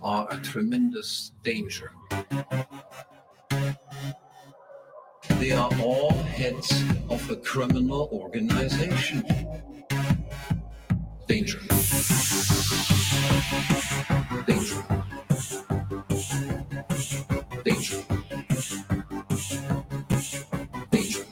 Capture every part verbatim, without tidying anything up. are a tremendous danger. They are all heads of a criminal organization. Danger. Danger. Danger. Danger.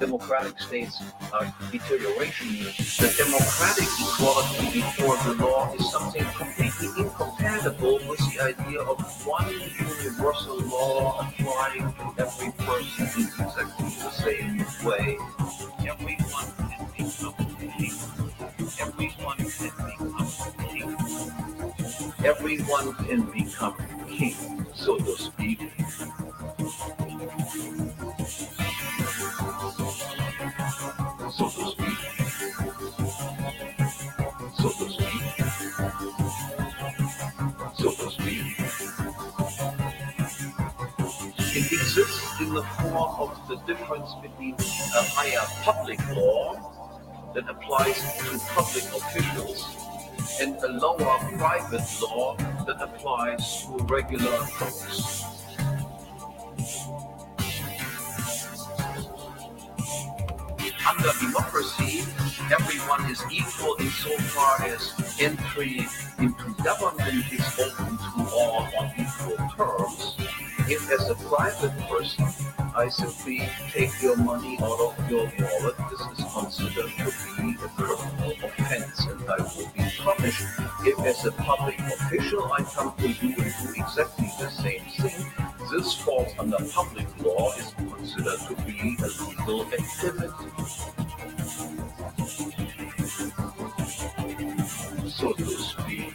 Democratic states are deterioration. The democratic equality before the law is something completely incompatible with the idea of one universal law applying to every person in exactly the same way. Everyone can become king. Everyone can become king. Everyone can become king, so to speak. So to speak. So to speak. So to speak. It exists in the form of the difference between a higher public law that applies to public officials and a lower private law that applies to regular folks. Under democracy, everyone is equal insofar as entry into government is open to all on equal terms. If as a private person, I simply take your money out of your wallet, this is considered to be a criminal offense and I will be punished. If as a public official, I come to you and do exactly the same thing, this falls under public law, is considered to be a legal activity. So to speak.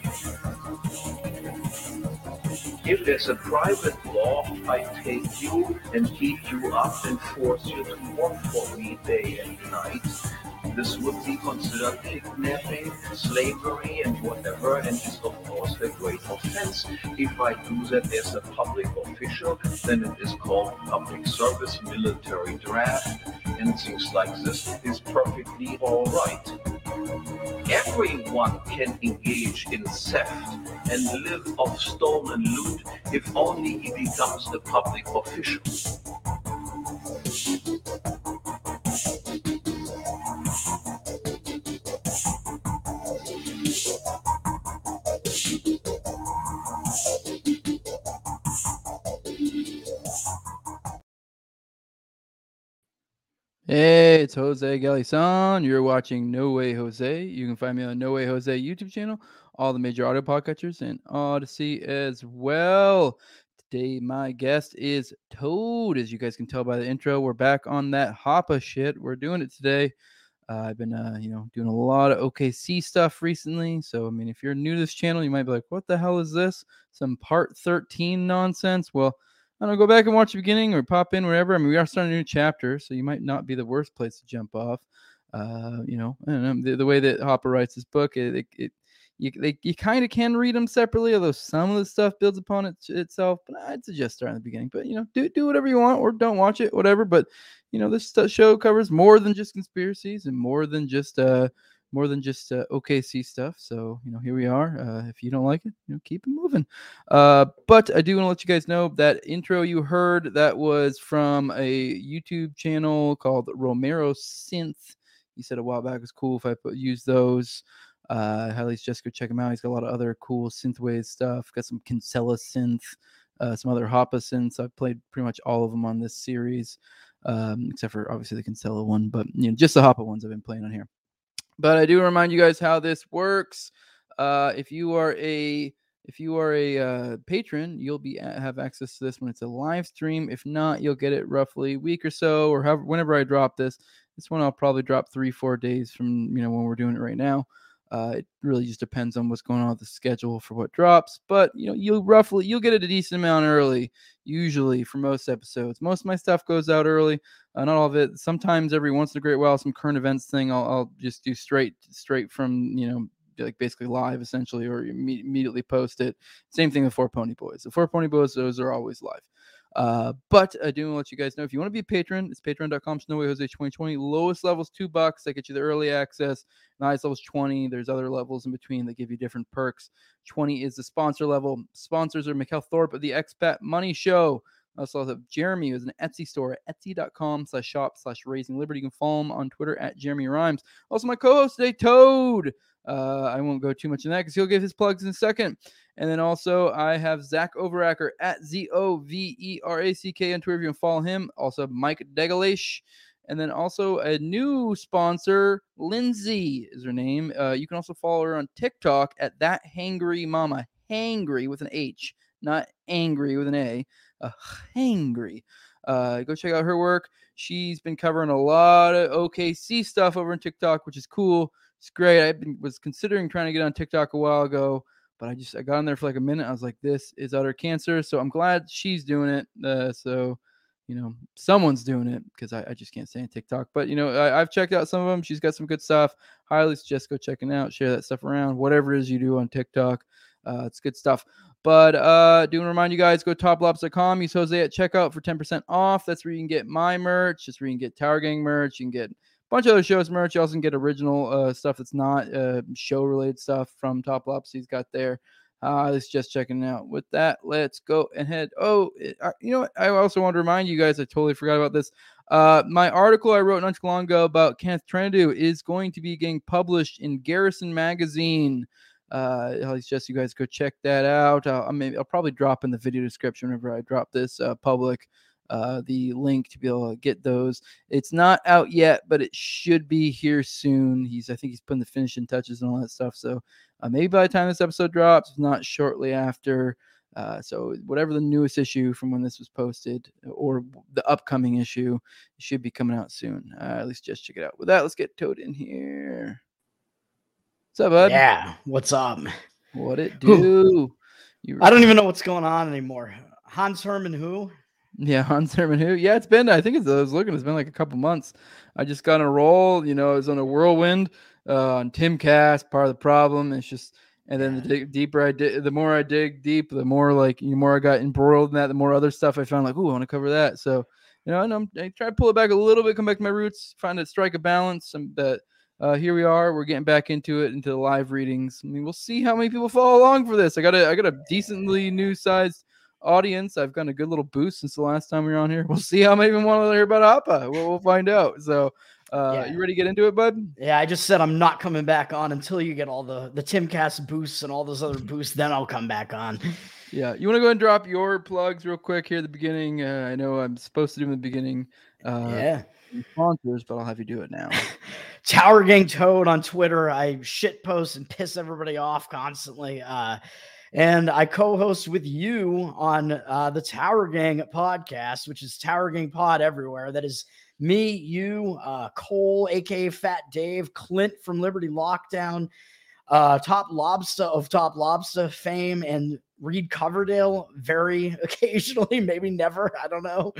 If there's a private law, I take you and heat you up and force you to work for me day and night. This would be considered kidnapping, slavery, and whatever, and is of course a great offense. If I do that as a public official, then it is called public service, military draft, and things like this is perfectly all right. Everyone can engage in theft and live off stolen loot if only he becomes a public official. Hey, it's Jose Galison. You're watching No Way Jose. You can find me on No Way Jose YouTube channel, all the major audio podcatchers, and Odysee as well. Today, my guest is Toad. As you guys can tell by the intro, we're back on that Hoppe shit. We're doing it today. Uh, I've been, uh, you know, doing a lot of O K C stuff recently. So, I mean, if you're new to this channel, you might be like, "What the hell is this? Some part thirteen nonsense?" Well, I don't know, go back and watch the beginning or pop in wherever. I mean, we are starting a new chapter, so you might not be the worst place to jump off. Uh, you know, I don't know. The, the way that Hoppe writes his book, it, it, it you, they, you kind of can read them separately, although some of the stuff builds upon it, itself. But I'd suggest starting at the beginning. But, you know, do do whatever you want or don't watch it, whatever. But, you know, this show covers more than just conspiracies and more than just uh, more than just uh, O K C stuff. So, you know, here we are. Uh, if you don't like it, you know, keep it moving. Uh, but I do want to let you guys know that intro you heard, that was from a YouTube channel called Romero Synth. He said a while back it was cool if I put, use those. Uh, I highly suggest go check him out. He's got a lot of other cool synthwave stuff. Got some Kinsella synth, uh, some other Hoppe synths. I've played pretty much all of them on this series, um, except for obviously the Kinsella one. But, you know, just the Hoppe ones I've been playing on here. But I do remind you guys how this works. Uh, if you are a if you are a uh, patron, you'll be have access to this when it's a live stream. If not, you'll get it roughly a week or so, or however, whenever I drop this. This one I'll probably drop three, four days from you know when we're doing it right now. Uh, it really just depends on what's going on with the schedule for what drops. But you know, you'll roughly you'll get it a decent amount early, usually for most episodes. Most of my stuff goes out early. Uh, not all of it. Sometimes every once in a great while, some current events thing I'll, I'll just do straight straight from, you know, like basically live essentially, or imme- immediately post it. Same thing with Four Pony Boys. The Four Pony Boys, those are always live. Uh, but I do want to let you guys know, if you want to be a patron, it's patreon dot com slash no way jose twenty twenty. Lowest level's two bucks. That gets you the early access. The highest level's twenty. There's other levels in between that give you different perks. twenty is the sponsor level. Sponsors are Mikhail Thorpe of the Expat Money Show. Also have Jeremy, who's an Etsy store at etsy dot com slash shop slash raising liberty. You can follow him on Twitter at Jeremy Rhymes. Also, my co-host today, Toad. Uh, I won't go too much in that because he'll give his plugs in a second. And then also I have Zach Overacker at Z O V E R A C K on Twitter. If you can follow him. Also Mike Degalish. And then also a new sponsor, Lindsay is her name. Uh, you can also follow her on TikTok at ThatHangryMama. Hangry with an H, not angry with an A. Uh, hangry. Uh, go check out her work. She's been covering a lot of O K C stuff over on TikTok, which is cool. It's great. I was considering trying to get on TikTok a while ago, but I just I got on there for like a minute. I was like, this is utter cancer. So I'm glad she's doing it. Uh, so, you know, someone's doing it because I, I just can't stand TikTok. But, you know, I, I've checked out some of them. She's got some good stuff. Highly suggest go checking out, share that stuff around, whatever it is you do on TikTok. Uh, it's good stuff. But uh, do want to remind you guys, go to top lobsta dot com. Use Jose at checkout for ten percent off. That's where you can get my merch. That's where you can get Tower Gang merch. You can get bunch of other shows merch. You also can get original uh, stuff that's not uh, show-related stuff from Top Lobsta. He's got there. Uh, let's just checking it out. With that, let's go ahead. Oh, it, I, you know what? I also want to remind you guys, I totally forgot about this. Uh, my article I wrote not too long ago about Kenneth Trandu is going to be getting published in Garrison Magazine. Uh, I'll suggest you guys go check that out. I'll, I mean, I'll probably drop in the video description whenever I drop this uh, public. Uh, the link to be able to get those. It's not out yet, but it should be here soon. He's, I think he's putting the finishing touches and all that stuff. So uh, maybe by the time this episode drops, if not shortly after. Uh, so whatever the newest issue from when this was posted or the upcoming issue should be coming out soon. Uh, at least just check it out. With that, let's get Toad in here. What's up, bud? Yeah. What's up? What it do? You were- I don't even know what's going on anymore. Hans-Hermann who? Yeah, Hans-Hermann Hoppe. Yeah, it's been, I think it's, I was looking, it's been like a couple months. I just got on a roll, you know, I was on a whirlwind uh, on Tim Cast, part of the problem. It's just, and then the dig, deeper I dig, the more I dig deep, the more like, the more I got embroiled in that, the more other stuff I found like, ooh, I want to cover that. So, you know, and I'm, I try to pull it back a little bit, come back to my roots, trying to strike a balance. And but uh, here we are, we're getting back into it, into the live readings. I mean, we'll see how many people follow along for this. I got a, I got a decently new sized audience. I've gotten a good little boost since the last time we were on here. We'll see how many want to hear about Hoppe. We'll, we'll find out. So, uh, yeah. You ready to get into it, bud? Yeah, I just said I'm not coming back on until you get all the the Timcast boosts and all those other boosts. Then I'll come back on. Yeah, you want to go ahead and drop your plugs real quick here at the beginning. Uh, I know I'm supposed to do them in the beginning. Uh, yeah, sponsors, but I'll have you do it now. Tower Gang Toad on Twitter. I shit post and piss everybody off constantly. Uh, And I co-host with you on uh, the Tower Gang podcast, which is Tower Gang Pod everywhere. That is me, you, uh, Cole, a k a. Fat Dave, Clint from Liberty Lockdown, uh, Top Lobsta of Top Lobsta fame, and Reed Coverdale very occasionally, maybe never, I don't know,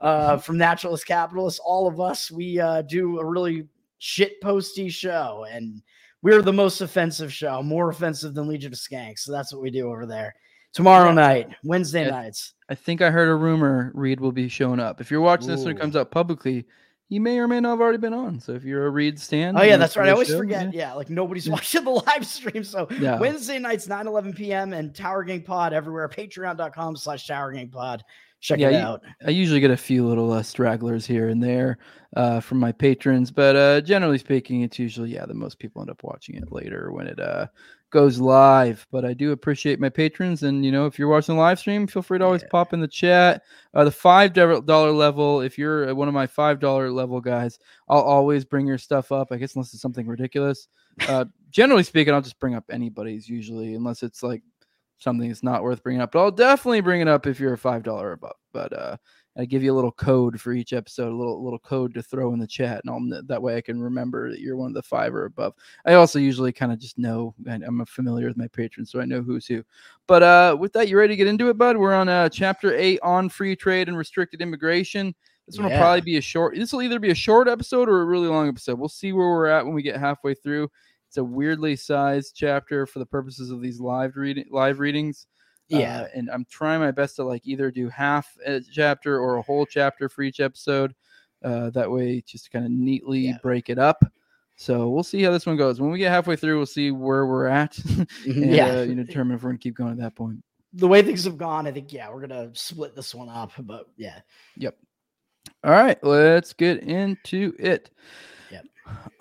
uh, from Naturalist Capitalists. All of us, we uh, do a really shitposty show, and we're the most offensive show, more offensive than Legion of Skanks. So that's what we do over there. Tomorrow night, Wednesday I, nights. I think I heard a rumor Reed will be showing up. If you're watching Ooh. this when it comes out publicly, you may or may not have already been on. So if you're a Reed stan. Oh, yeah, that's right. I always show, forget. Yeah. yeah, like nobody's yeah. watching the live stream. So yeah. Wednesday nights, nine eleven p.m. and Tower Gang Pod everywhere. patreon dot com slash Tower Gang Pod. Check yeah, it out. I usually get a few little uh, stragglers here and there uh, from my patrons, but uh, generally speaking, it's usually, yeah, the most people end up watching it later when it uh, goes live. But I do appreciate my patrons. And, you know, if you're watching the live stream, feel free to always yeah. pop in the chat. Uh, the five dollars level, if you're one of my five dollars level guys, I'll always bring your stuff up, I guess, unless it's something ridiculous. Uh, generally speaking, I'll just bring up anybody's usually, unless it's like something that's not worth bringing up, but I'll definitely bring it up if you're a five dollars above. But uh, I give you a little code for each episode, a little little code to throw in the chat, and I'll, that way I can remember that you're one of the five or above. I also usually kind of just know, and I'm familiar with my patrons, so I know who's who. But uh, with that, you ready to get into it, bud? We're on uh, Chapter eight on free trade and restricted immigration. This one yeah. will probably be a short. This will either be a short episode or a really long episode. We'll see where we're at when we get halfway through. It's a weirdly sized chapter for the purposes of these live reading live readings. Yeah. Uh, and I'm trying my best to like either do half a chapter or a whole chapter for each episode. Uh, that way, just kind of neatly yeah. break it up. So we'll see how this one goes. When we get halfway through, we'll see where we're at and yeah. uh, you know, determine if we're going to keep going at that point. The way things have gone, I think, yeah, we're going to split this one up. But yeah. Yep. All right. Let's get into it. Yep.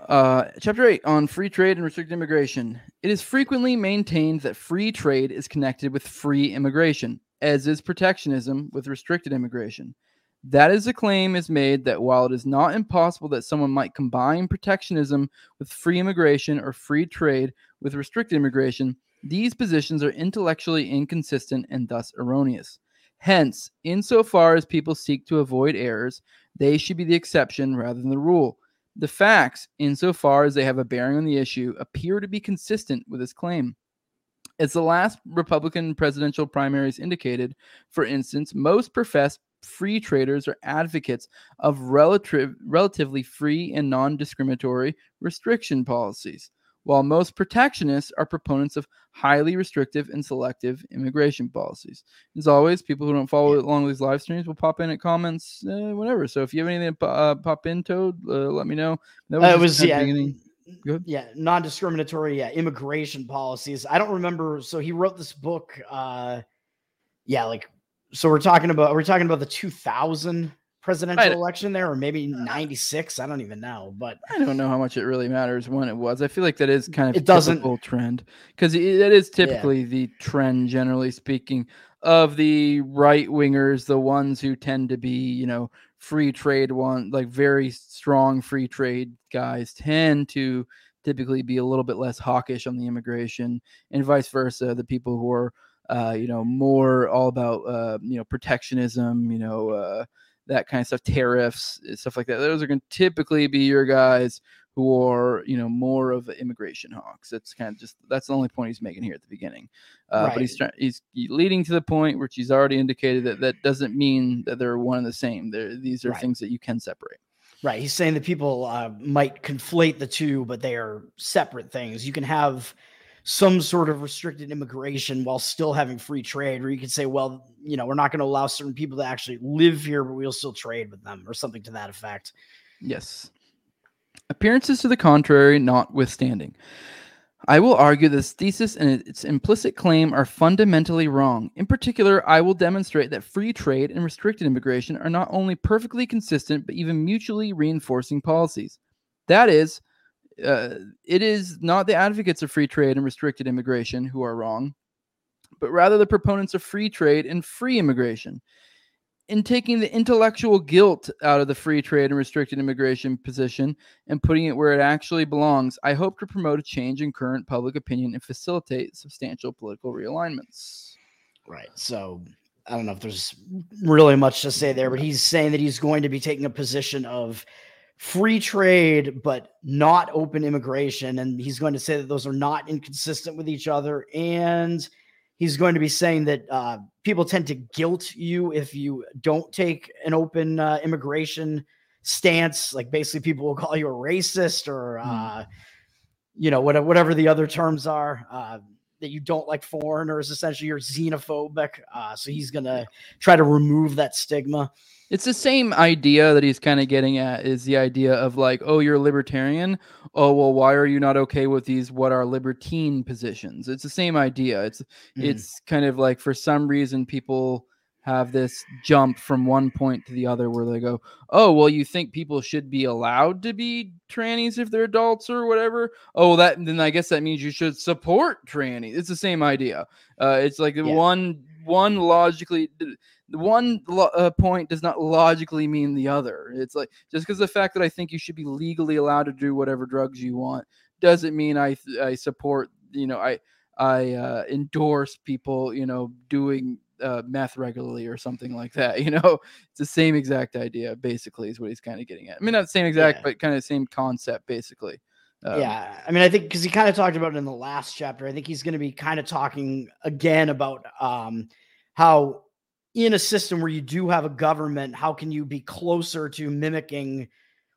Uh, chapter eight on free trade and restricted immigration. It is frequently maintained that free trade is connected with free immigration, as is protectionism with restricted immigration. That is a claim is made that while it is not impossible that someone might combine protectionism with free immigration or free trade with restricted immigration, these positions are intellectually inconsistent and thus erroneous. Hence, insofar as people seek to avoid errors, they should be the exception rather than the rule. The facts, insofar as they have a bearing on the issue, appear to be consistent with this claim. As the last Republican presidential primaries indicated, for instance, most professed free traders are advocates of relative, relatively free and non-discriminatory restriction policies, while most protectionists are proponents of highly restrictive and selective immigration policies. As always, people who don't follow along with these live streams will pop in at comments, uh, whatever. So if you have anything to uh, pop in, Toad, uh, let me know. That was, uh, it was yeah, good. yeah, non-discriminatory yeah, immigration policies. I don't remember. So he wrote this book. Uh, yeah, like so we're talking about we're talking about the two thousand presidential right. election there, or maybe ninety-six. I don't even know, but I don't know how much it really matters when it was. I feel like that is kind of it doesn't typical trend, because that is typically yeah. the trend, generally speaking, of the right wingers, the ones who tend to be, you know, free trade one, like very strong free trade guys tend to typically be a little bit less hawkish on the immigration, and vice versa. The people who are, uh, you know, more all about, uh, you know, protectionism, you know, uh, that kind of stuff, tariffs, stuff like that. Those are going to typically be your guys who are, you know, more of immigration hawks. That's kind of just, that's the only point he's making here at the beginning. Uh, right. But he's trying, he's leading to the point which he's already indicated that that doesn't mean that they're one and the same. They're, these are right. things that you can separate. Right. He's saying that people uh, might conflate the two, but they are separate things. You can have some sort of restricted immigration while still having free trade, or you could say, well, you know, we're not going to allow certain people to actually live here, but we'll still trade with them, or something to that effect. Yes. Appearances to the contrary notwithstanding, I will argue this thesis and its implicit claim are fundamentally wrong. In particular, I will demonstrate that free trade and restricted immigration are not only perfectly consistent, but even mutually reinforcing policies. That is, Uh, it is not the advocates of free trade and restricted immigration who are wrong, but rather the proponents of free trade and free immigration. In taking the intellectual guilt out of the free trade and restricted immigration position and putting it where it actually belongs, I hope to promote a change in current public opinion and facilitate substantial political realignments. Right. So I don't know if there's really much to say there, but he's saying that he's going to be taking a position of free trade, but not open immigration. And he's going to say that those are not inconsistent with each other. And he's going to be saying that uh, people tend to guilt you if you don't take an open uh, immigration stance. Like basically people will call you a racist or, uh, mm. you know, whatever, whatever the other terms are, uh, that you don't like foreigners, essentially you're xenophobic. Uh, so he's going to try to remove that stigma. It's the same idea that he's kind of getting at, is the idea of like, oh, you're a libertarian. Oh, well, why are you not okay with these, what are libertine positions? It's the same idea. It's, mm. it's kind of like, for some reason, people have this jump from one point to the other where they go, oh, well, you think people should be allowed to be trannies if they're adults or whatever. Oh, that, then I guess that means you should support trannies. It's the same idea. Uh, it's like yeah. one, one logically, one lo- uh, point does not logically mean the other. It's like, just because the fact that I think you should be legally allowed to do whatever drugs you want doesn't mean I th- I support, you know, I I uh, endorse people, you know, doing uh, meth regularly or something like that. You know, it's the same exact idea, basically, is what he's kind of getting at. I mean, not the same exact, yeah. but kind of same concept, basically. Um, yeah, I mean, I think because he kind of talked about it in the last chapter. I think he's going to be kind of talking again about um, how in a system where you do have a government, how can you be closer to mimicking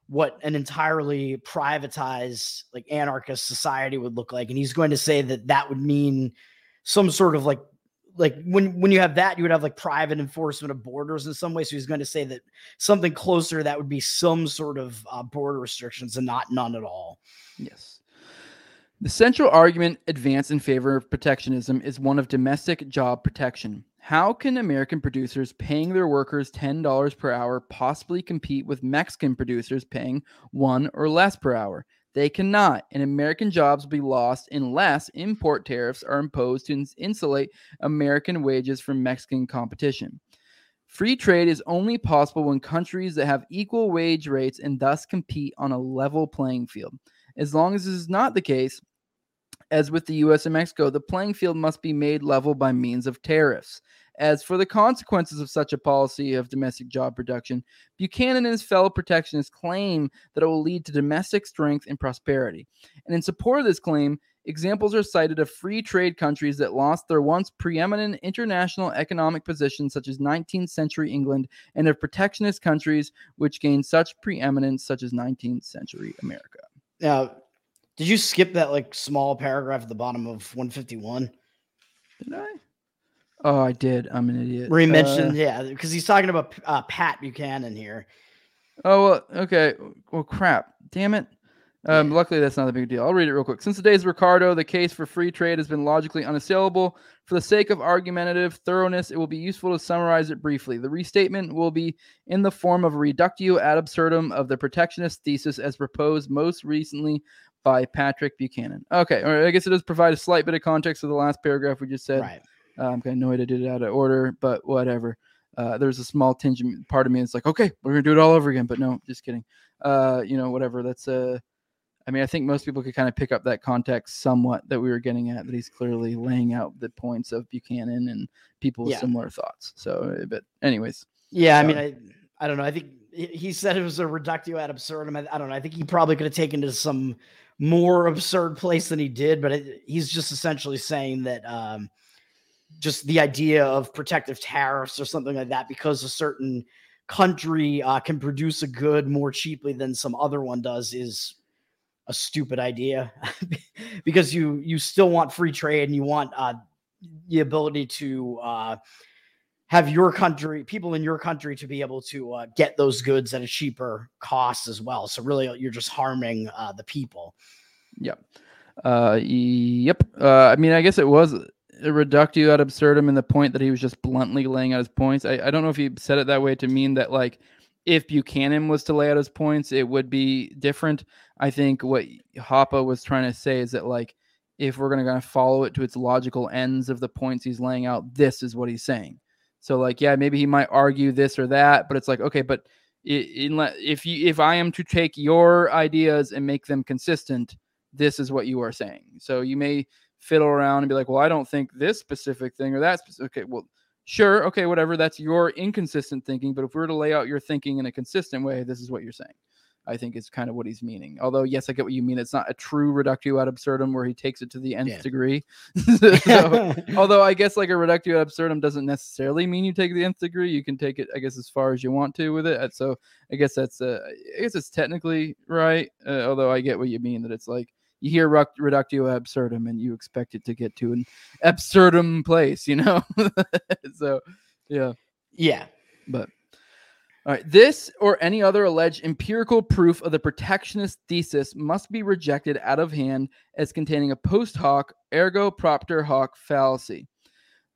what an entirely privatized, like anarchist society would look like? And he's going to say that that would mean some sort of like like when, when you have that, you would have like private enforcement of borders in some way. So he's going to say that something closer that would be some sort of uh, border restrictions and not none at all. Yes. The central argument advanced in favor of protectionism is one of domestic job protection. How can American producers paying their workers ten dollars per hour possibly compete with Mexican producers paying one or less per hour? They cannot, and American jobs will be lost unless import tariffs are imposed to insulate American wages from Mexican competition. Free trade is only possible when countries that have equal wage rates and thus compete on a level playing field. As long as this is not the case, as with the U S and Mexico, the playing field must be made level by means of tariffs. As for the consequences of such a policy of domestic job production, Buchanan and his fellow protectionists claim that it will lead to domestic strength and prosperity. And in support of this claim, examples are cited of free trade countries that lost their once preeminent international economic positions, such as nineteenth century England, and of protectionist countries which gained such preeminence, such as nineteenth century America. Now, did you skip that like small paragraph at the bottom of one fifty-one? Did I? Oh, I did. I'm an idiot. Where he mentioned, uh, yeah, because he's talking about uh, Pat Buchanan here. Oh, well, okay. Well, crap. Damn it. Um, luckily, that's not a big deal. I'll read it real quick. Since the days of Ricardo, the case for free trade has been logically unassailable. For the sake of argumentative thoroughness, it will be useful to summarize it briefly. The restatement will be in the form of a reductio ad absurdum of the protectionist thesis as proposed most recently by Patrick Buchanan. Okay, all right, I guess it does provide a slight bit of context to the last paragraph we just said. Right. Uh, I'm kind of annoyed I did it out of order, but whatever. Uh, there's a small tinge of part of me that's like, okay, we're going to do it all over again, but no, just kidding. Uh, you know, whatever. That's uh, I mean, I think most people could kind of pick up that context somewhat that we were getting at, that he's clearly laying out the points of Buchanan and people with yeah. similar thoughts. So, but anyways. Yeah, so. I mean, I, I don't know. I think he said it was a reductio ad absurdum. I, I don't know. I think he probably could have taken to some more absurd place than he did, but it, he's just essentially saying that um, just the idea of protective tariffs or something like that, because a certain country uh, can produce a good more cheaply than some other one does, is a stupid idea because you, you still want free trade and you want uh, the ability to uh, have your country, people in your country, to be able to uh, get those goods at a cheaper cost as well. So really you're just harming uh, the people. Yep. Uh, yep. Uh, I mean, I guess it was a reductio ad absurdum in the point that he was just bluntly laying out his points. I, I don't know if he said it that way to mean that, like, if Buchanan was to lay out his points, it would be different. I think what Hoppe was trying to say is that, like, if we're going to kind of follow it to its logical ends of the points he's laying out, this is what he's saying. So, like, yeah, maybe he might argue this or that, but it's like, okay, but if you, if I am to take your ideas and make them consistent, this is what you are saying. So you may fiddle around and be like, well, I don't think this specific thing or that specific. Okay, well, sure, okay, whatever, that's your inconsistent thinking, but if we were to lay out your thinking in a consistent way, this is what you're saying, I think is kind of what he's meaning. Although, yes, I get what you mean. It's not a true reductio ad absurdum where he takes it to the nth yeah. degree. So, although I guess like a reductio ad absurdum doesn't necessarily mean you take the nth degree. You can take it, I guess, as far as you want to with it. So I guess that's, uh, I guess it's technically right, uh, although I get what you mean, that it's like, you hear reductio ad absurdum and you expect it to get to an absurdum place, you know? So, yeah. Yeah. But, all right. This or any other alleged empirical proof of the protectionist thesis must be rejected out of hand as containing a post hoc, ergo propter hoc fallacy.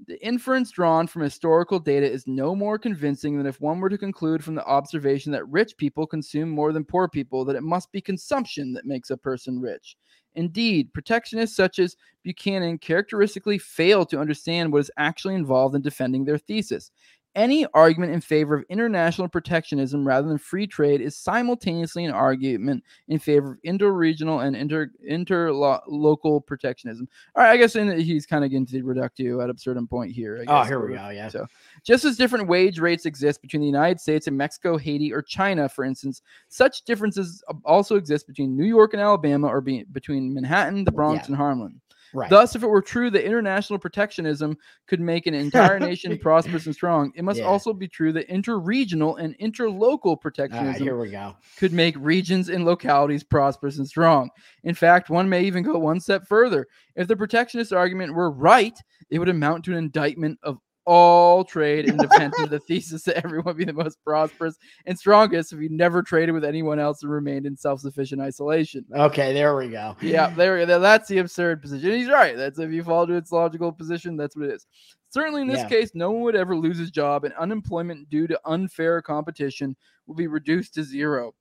The inference drawn from historical data is no more convincing than if one were to conclude from the observation that rich people consume more than poor people, that it must be consumption that makes a person rich. Indeed, protectionists such as Buchanan characteristically fail to understand what is actually involved in defending their thesis. Any argument in favor of international protectionism rather than free trade is simultaneously an argument in favor of interregional and inter interlocal protectionism. All right, I guess in the, he's kind of getting to the reductio ad absurdum point here. I guess. Oh, here we go, yeah. So, just as different wage rates exist between the United States and Mexico, Haiti, or China, for instance, such differences also exist between New York and Alabama, or be, between Manhattan, the Bronx, yeah. and Harlem. Right. Thus, if it were true that international protectionism could make an entire nation prosperous and strong, it must yeah. also be true that interregional and interlocal protectionism uh, here we go. could make regions and localities prosperous and strong. In fact, one may even go one step further. If the protectionist argument were right, it would amount to an indictment of all trade in defense of the thesis that everyone would be the most prosperous and strongest if you never traded with anyone else and remained in self-sufficient isolation. Okay, there we go. Yeah, there we go. That's the absurd position. He's right. That's if you fall to its logical position, that's what it is. Certainly in this yeah. case, no one would ever lose his job, and unemployment due to unfair competition will be reduced to zero.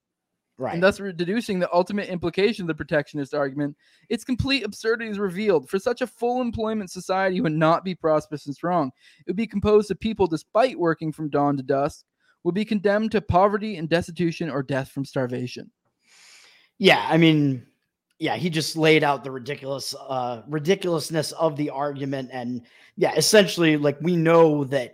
Right. And thus deducing the ultimate implication of the protectionist argument, its complete absurdity is revealed. For such a full employment society would not be prosperous and strong. It would be composed of people, despite working from dawn to dusk, would be condemned to poverty and destitution or death from starvation. Yeah, I mean, yeah, he just laid out the ridiculous uh, ridiculousness of the argument. And yeah, essentially, like, we know that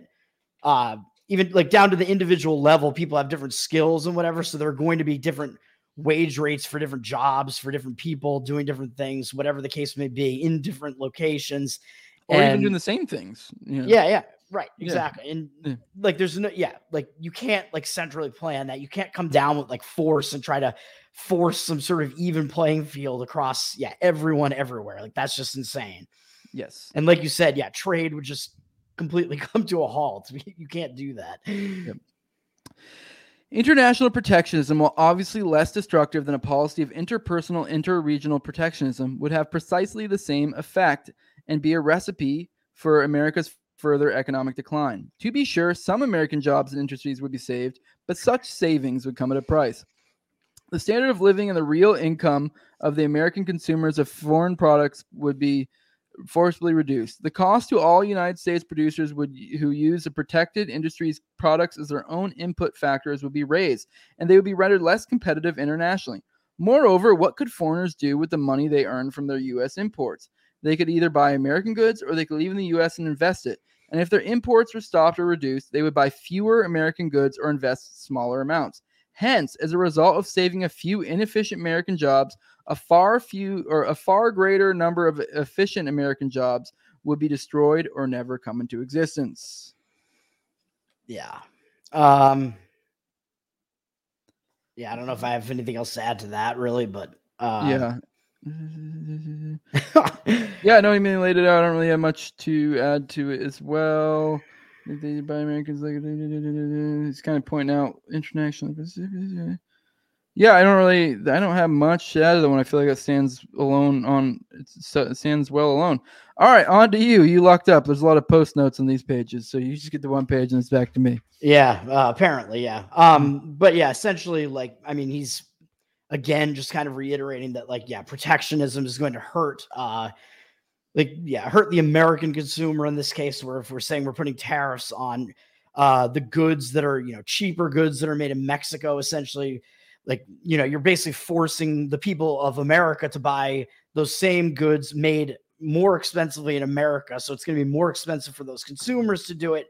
uh even like down to the individual level, people have different skills and whatever. So there are going to be different wage rates for different jobs, for different people doing different things, whatever the case may be, in different locations. Or and, even doing the same things. You know? Yeah, yeah, right, exactly. Yeah. And yeah. like there's no, yeah, like you can't like centrally plan that. You can't come down with like force and try to force some sort of even playing field across, yeah, everyone everywhere. Like that's just insane. Yes. And like you said, yeah, trade would just completely come to a halt. You can't do that. Yep. International protectionism, while obviously less destructive than a policy of interpersonal, interregional protectionism, would have precisely the same effect and be a recipe for America's further economic decline. To be sure, some American jobs and industries would be saved, but such savings would come at a price. The standard of living and the real income of the American consumers of foreign products would be forcibly reduced. The cost to all United States producers would who use the protected industry's products as their own input factors would be raised, and they would be rendered less competitive internationally. Moreover, what could foreigners do with the money they earn from their U S imports? They could either buy American goods or they could leave in the U S and invest it. And if their imports were stopped or reduced, they would buy fewer American goods or invest smaller amounts. Hence, as a result of saving a few inefficient American jobs, A far few or a far greater number of efficient American jobs would be destroyed or never come into existence. Yeah. Um, yeah. I don't know if I have anything else to add to that really, but um, yeah. yeah. No, I mean, laid it out. I don't really have much to add to it as well. They buy Americans. Like, it's kind of pointing out internationally. Yeah, I don't really, I don't have much to add to the one. I feel like it stands alone on, it stands well alone. All right, on to you. You locked up. There's a lot of post notes on these pages, so you just get the one page and it's back to me. Yeah, uh, apparently, yeah. Um, but yeah, essentially, like, I mean, he's, again, just kind of reiterating that, like, yeah, protectionism is going to hurt, uh, like, yeah, hurt the American consumer in this case, where if we're saying we're putting tariffs on uh, the goods that are, you know, cheaper goods that are made in Mexico, essentially. Like, you know, you're basically forcing the people of America to buy those same goods made more expensively in America. So it's going to be more expensive for those consumers to do it.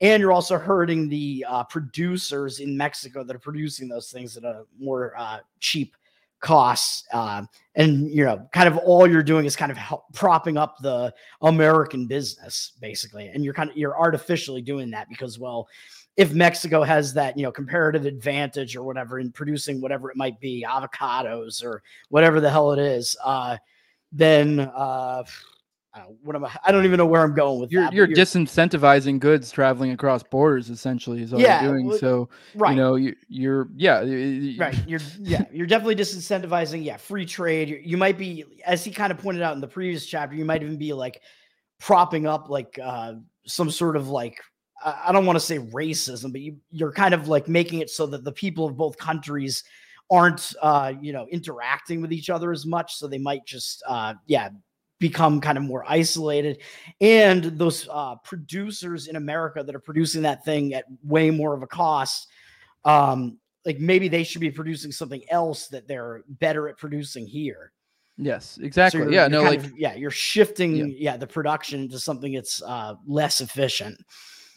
And you're also hurting the uh, producers in Mexico that are producing those things at a more uh, cheap cost. Uh, and, you know, kind of all you're doing is kind of help propping up the American business, basically. And you're kind of you're artificially doing that because, well, if Mexico has that, you know, comparative advantage or whatever in producing whatever it might be, avocados or whatever the hell it is, uh, then uh, I don't, what am I, I don't even know where I'm going with you're, that. You're, you're disincentivizing goods traveling across borders, essentially, is all yeah, you're doing. So, right. you know, you, you're, yeah. Right. You're, yeah, you're definitely disincentivizing, yeah, free trade. You, you might be, as he kind of pointed out in the previous chapter, you might even be like propping up like uh, some sort of like, I don't want to say racism, but you, you're kind of like making it so that the people of both countries aren't, uh, you know, interacting with each other as much. So they might just, uh, yeah, become kind of more isolated. And those uh, producers in America that are producing that thing at way more of a cost, um, like maybe they should be producing something else that they're better at producing here. Yes, exactly. So you're, yeah, you're no, like, of, yeah, you're shifting, yeah. yeah, the production into something that's uh, less efficient.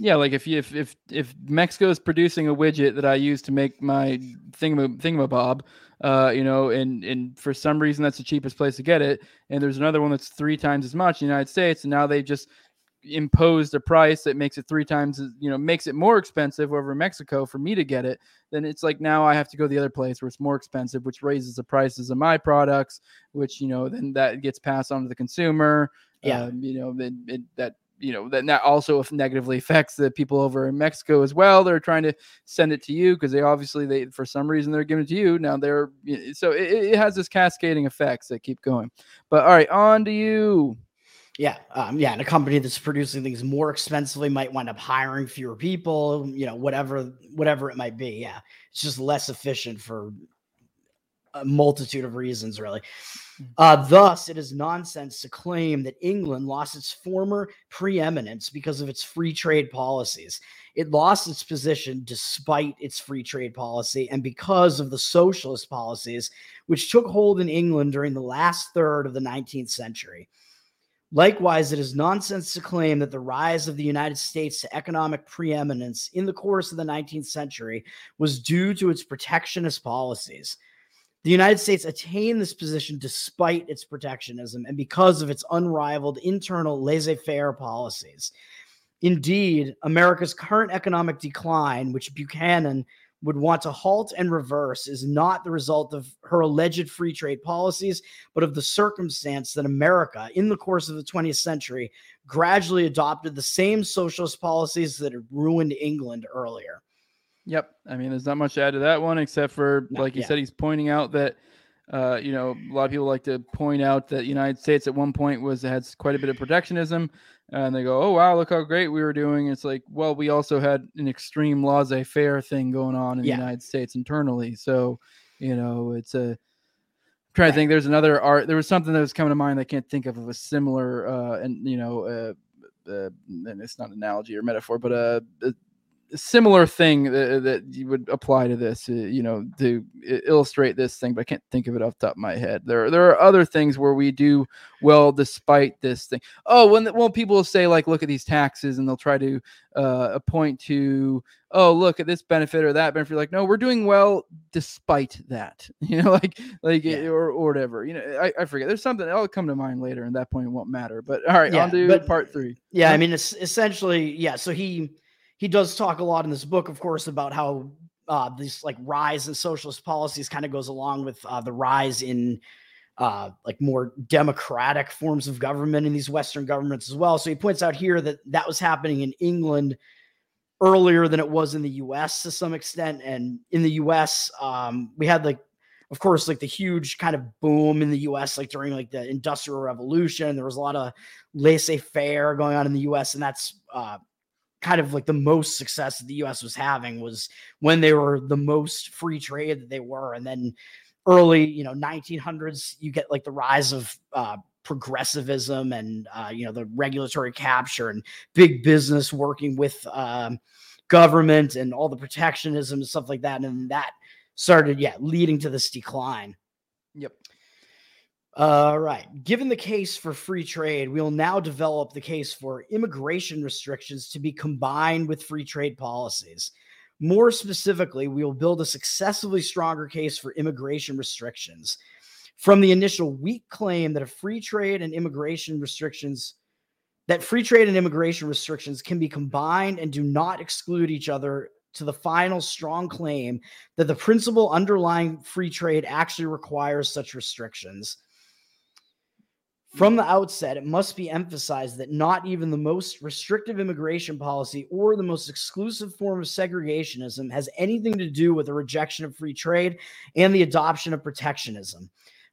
Yeah, like if you, if if if Mexico is producing a widget that I use to make my thingam thingamabob, uh, you know, and, and for some reason that's the cheapest place to get it. And there's another one that's three times as much in the United States. And now they've just imposed a price that makes it three times, you know, makes it more expensive over in Mexico for me to get it. Then it's like, now I have to go to the other place where it's more expensive, which raises the prices of my products, which, you know, then that gets passed on to the consumer. Yeah. Um, you know, it, it, that, you know, that that also negatively affects the people over in Mexico as well. They're trying to send it to you because they obviously, they, for some reason, they're giving it to you. Now they're, so it, it has this cascading effects that keep going. But all right, on to you. Yeah. Um, yeah. And a company that's producing things more expensively might wind up hiring fewer people, you know, whatever, whatever it might be. Yeah. It's just less efficient for a multitude of reasons, really. Uh, thus, it is nonsense to claim that England lost its former preeminence because of its free trade policies. It lost its position despite its free trade policy and because of the socialist policies, which took hold in England during the last third of the nineteenth century. Likewise, it is nonsense to claim that the rise of the United States to economic preeminence in the course of the nineteenth century was due to its protectionist policies. The United States attained this position despite its protectionism and because of its unrivaled internal laissez-faire policies. Indeed, America's current economic decline, which Buchanan would want to halt and reverse, is not the result of her alleged free trade policies, but of the circumstance that America, in the course of the twentieth century, gradually adopted the same socialist policies that had ruined England earlier. Yep. I mean, there's not much to add to that one, except for, no, like you yeah. said, he's pointing out that, uh, you know, a lot of people like to point out that the United States at one point was had quite a bit of protectionism, and they go, oh, wow, look how great we were doing. It's like, well, we also had an extreme laissez-faire thing going on in yeah. the United States internally. So, you know, it's a... I'm trying right. to think. There's another art. There was something that was coming to mind that I can't think of, of a similar, uh, and you know, uh, uh, and it's not an analogy or metaphor, but a... a similar thing that, that you would apply to this, uh, you know, to illustrate this thing, but I can't think of it off the top of my head. There, there are other things where we do well despite this thing. Oh, when when people will say like, look at these taxes, and they'll try to uh, point to, oh, look at this benefit or that benefit. You're like, no, we're doing well despite that, you know, like like yeah. or or whatever. You know, I, I forget. There's something that'll come to mind later, and that point it won't matter. But all right, yeah, on to but, part three. Yeah, I mean, it's essentially, yeah. So he. He does talk a lot in this book, of course, about how uh, this like rise in socialist policies kind of goes along with uh, the rise in uh, like more democratic forms of government in these Western governments as well. So he points out here that that was happening in England earlier than it was in the U S to some extent. And in the U S, um, we had like, of course, like the huge kind of boom in the U S, like during like the Industrial Revolution, there was a lot of laissez-faire going on in the U S, and that's uh, kind of like the most success that the U S was having was when they were the most free trade that they were. And then early, you know, nineteen hundreds, you get like the rise of uh, progressivism and, uh, you know, the regulatory capture and big business working with um, government and all the protectionism and stuff like that. And that started, yeah, leading to this decline. Yep. All uh, right. Given the case for free trade, we'll now develop the case for immigration restrictions to be combined with free trade policies. More specifically, we will build a successively stronger case for immigration restrictions. From the initial weak claim that a free trade and immigration restrictions that free trade and immigration restrictions can be combined and do not exclude each other, to the final strong claim that the principle underlying free trade actually requires such restrictions. From the outset, it must be emphasized that not even the most restrictive immigration policy or the most exclusive form of segregationism has anything to do with the rejection of free trade and the adoption of protectionism.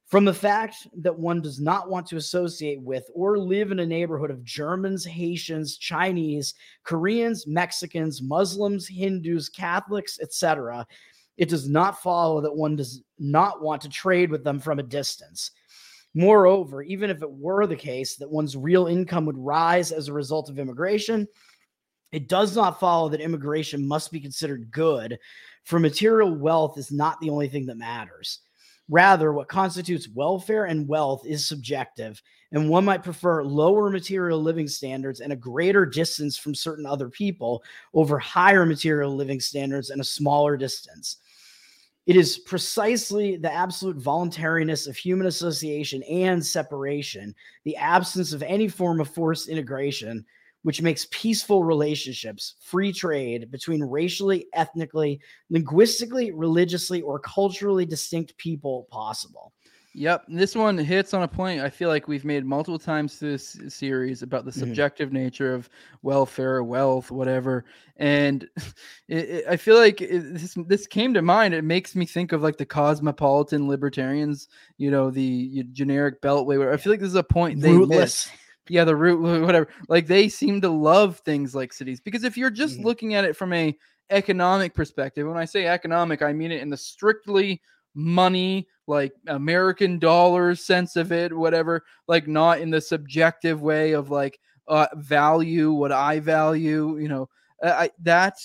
From the fact that one does not want to associate with or live in a neighborhood of Germans, Haitians, Chinese, Koreans, Mexicans, Muslims, Hindus, Catholics, et cetera, it does not follow that one does not want to trade with them from a distance. Moreover, even if it were the case that one's real income would rise as a result of immigration, it does not follow that immigration must be considered good, for material wealth is not the only thing that matters. Rather, what constitutes welfare and wealth is subjective, and one might prefer lower material living standards and a greater distance from certain other people over higher material living standards and a smaller distance. It is precisely the absolute voluntariness of human association and separation, the absence of any form of forced integration, which makes peaceful relationships, free trade between racially, ethnically, linguistically, religiously, or culturally distinct people possible. Yep. This one hits on a point I feel like we've made multiple times through this series about the subjective mm-hmm. nature of welfare, wealth, whatever. And it, it, I feel like it, this this came to mind. It makes me think of like the cosmopolitan libertarians, you know, the you, generic beltway. Whatever. I feel like this is a point they miss. Yeah, the root, whatever. Like they seem to love things like cities, because if you're just mm-hmm. looking at it from a economic perspective, when I say economic, I mean it in the strictly money, like American dollar sense of it, whatever, like not in the subjective way of like uh, value, what I value, you know, I, that,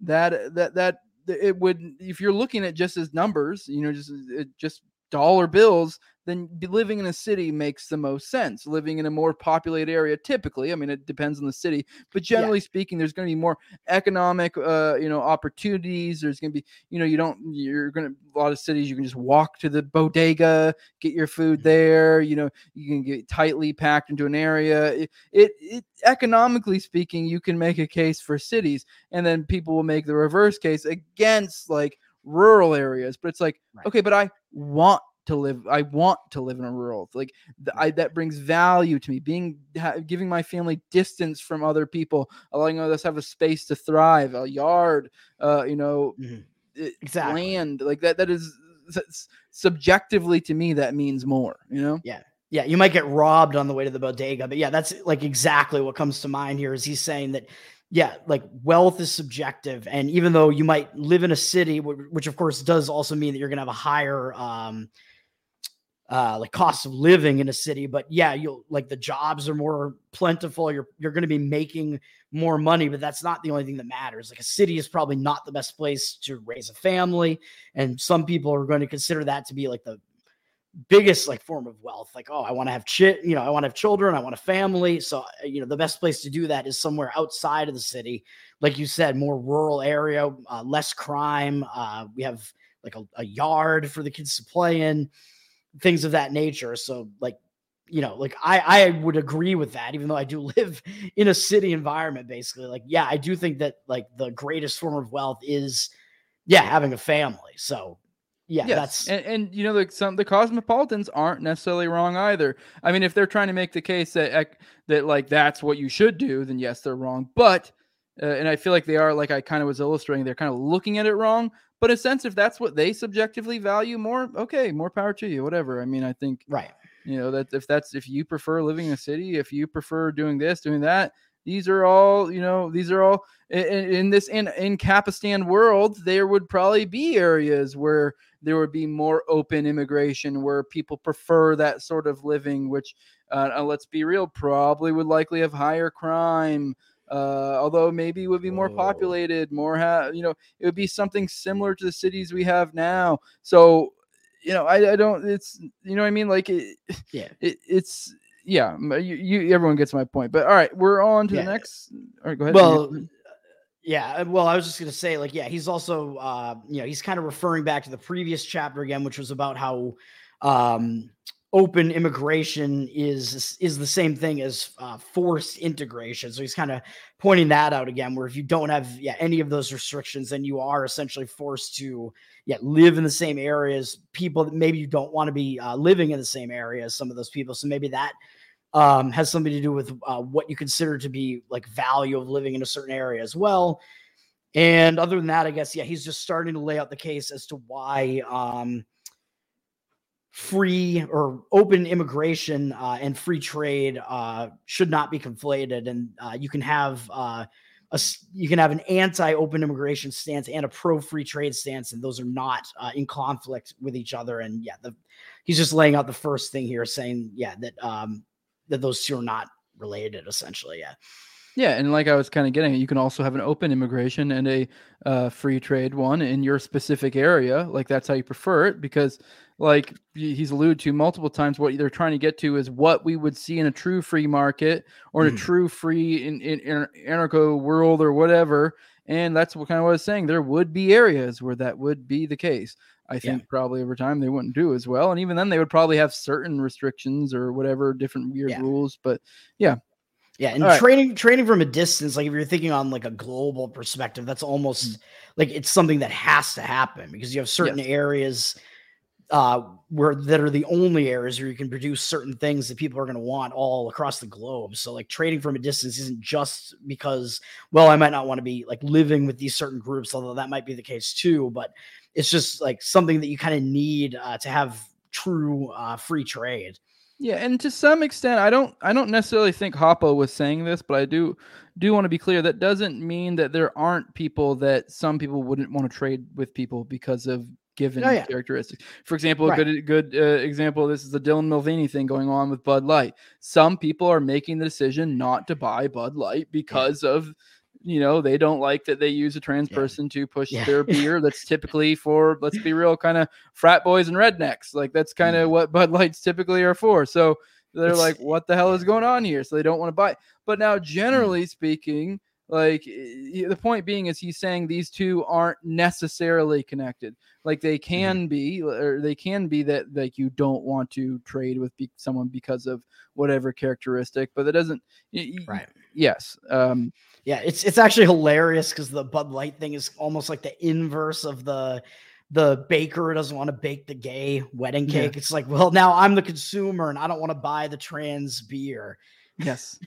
that, that, that it would, if you're looking at just as numbers, you know, just, just dollar bills, then living in a city makes the most sense. Living in a more populated area, typically, I mean, it depends on the city, but generally yeah. speaking, there's going to be more economic, uh, you know, opportunities. There's going to be, you know, you don't, you're going to, a lot of cities, you can just walk to the bodega, get your food there. You know, you can get tightly packed into an area. It, it, it economically speaking, you can make a case for cities, and then people will make the reverse case against like rural areas. But it's like, right. okay, but I want to live, I want to live in a rural, like th- I, that brings value to me, being, ha- giving my family distance from other people, allowing us to have a space to thrive, a yard, uh, you know, mm-hmm. it, exactly. land like that. That is subjectively to me, that means more, you know? Yeah. Yeah. You might get robbed on the way to the bodega, but yeah, that's like exactly what comes to mind here is he's saying that, yeah, like wealth is subjective. And even though you might live in a city, w- which of course does also mean that you're going to have a higher, um, Uh, like cost of living in a city, but yeah, you'll like the jobs are more plentiful. You're, you're going to be making more money, but that's not the only thing that matters. Like a city is probably not the best place to raise a family. And some people are going to consider that to be like the biggest like form of wealth. Like, oh, I want to have chit, you know, I want to have children. I want a family. So, you know, the best place to do that is somewhere outside of the city. Like you said, more rural area, uh, less crime. Uh, we have like a, a yard for the kids to play in. Things of that nature. So like, you know, like I, I would agree with that, even though I do live in a city environment, basically. Like, yeah, I do think that like the greatest form of wealth is yeah, having a family. So yeah, yes. that's and, and you know, like some the cosmopolitans aren't necessarily wrong either. I mean, if they're trying to make the case that that like that's what you should do, then yes, they're wrong. But uh, and I feel like they are, like I kind of was illustrating, they're kind of looking at it wrong. But in a sense, if that's what they subjectively value more, okay, more power to you, whatever. I mean, I think, right. you know, that if that's, if you prefer living in a city, if you prefer doing this, doing that, these are all, you know, these are all in, in this, in, in Capistan world, there would probably be areas where there would be more open immigration, where people prefer that sort of living, which uh, let's be real, probably would likely have higher crime. Uh, although maybe it would be more populated, more, ha- you know, it would be something similar to the cities we have now. So, you know, I, I don't, it's, you know what I mean? Like, it, yeah, it, it's, yeah, you, you, everyone gets my point, but all right, we're on to yeah. the next. All right, go ahead. Well, yeah, well, I was just going to say like, yeah, he's also, uh, you know, he's kind of referring back to the previous chapter again, which was about how, um, open immigration is is the same thing as uh, forced integration. So he's kind of pointing that out again, where if you don't have yeah, any of those restrictions, then you are essentially forced to yeah, live in the same areas, people that maybe you don't want to be uh, living in the same area as some of those people. So maybe that um, has something to do with uh, what you consider to be like value of living in a certain area as well. And other than that, I guess, yeah, he's just starting to lay out the case as to why um, free or open immigration uh, and free trade uh, should not be conflated. And uh, you can have uh, a, you can have an anti-open immigration stance and a pro-free trade stance, and those are not uh, in conflict with each other. And yeah, the, he's just laying out the first thing here, saying yeah that um, that those two are not related, essentially. Yeah. Yeah, and like I was kind of getting, you can also have an open immigration and a uh, free trade one in your specific area. Like that's how you prefer it, because like he's alluded to multiple times, what they're trying to get to is what we would see in a true free market or in mm. a true free in, in, in anarcho world or whatever. And that's what kind of what I was saying. There would be areas where that would be the case. I think yeah. probably over time they wouldn't do as well. And even then they would probably have certain restrictions or whatever, different weird yeah. rules. But yeah. Yeah. And all training, right. training from a distance, like if you're thinking on like a global perspective, that's almost mm. like it's something that has to happen because you have certain yes. areas uh, where that are the only areas where you can produce certain things that people are going to want all across the globe. So like trading from a distance isn't just because, well, I might not want to be like living with these certain groups, although that might be the case too, but it's just like something that you kind of need uh, to have true uh, free trade. Yeah, and to some extent, I don't I don't necessarily think Hoppe was saying this, but I do do want to be clear. That doesn't mean that there aren't people that some people wouldn't want to trade with people because of given oh, yeah. characteristics. For example, right. a good, good uh, example, this is the Dylan Mulvaney thing going on with Bud Light. Some people are making the decision not to buy Bud Light because yeah. of, you know, they don't like that they use a trans yeah. person to push yeah. their beer. That's typically for, let's be real, kind of frat boys and rednecks. Like that's kind of yeah. what Bud Lights typically are for. So they're it's, like, what the hell is going on here? So they don't want to buy it. But now generally yeah. speaking, like the point being is he's saying these two aren't necessarily connected. Like they can yeah. be, or they can be that like you don't want to trade with be- someone because of whatever characteristic, but that doesn't. Y- right. Yes. Um, Yeah, it's it's actually hilarious because the Bud Light thing is almost like the inverse of the the baker doesn't want to bake the gay wedding cake. Yeah. It's like, well, now I'm the consumer and I don't want to buy the trans beer. Yes.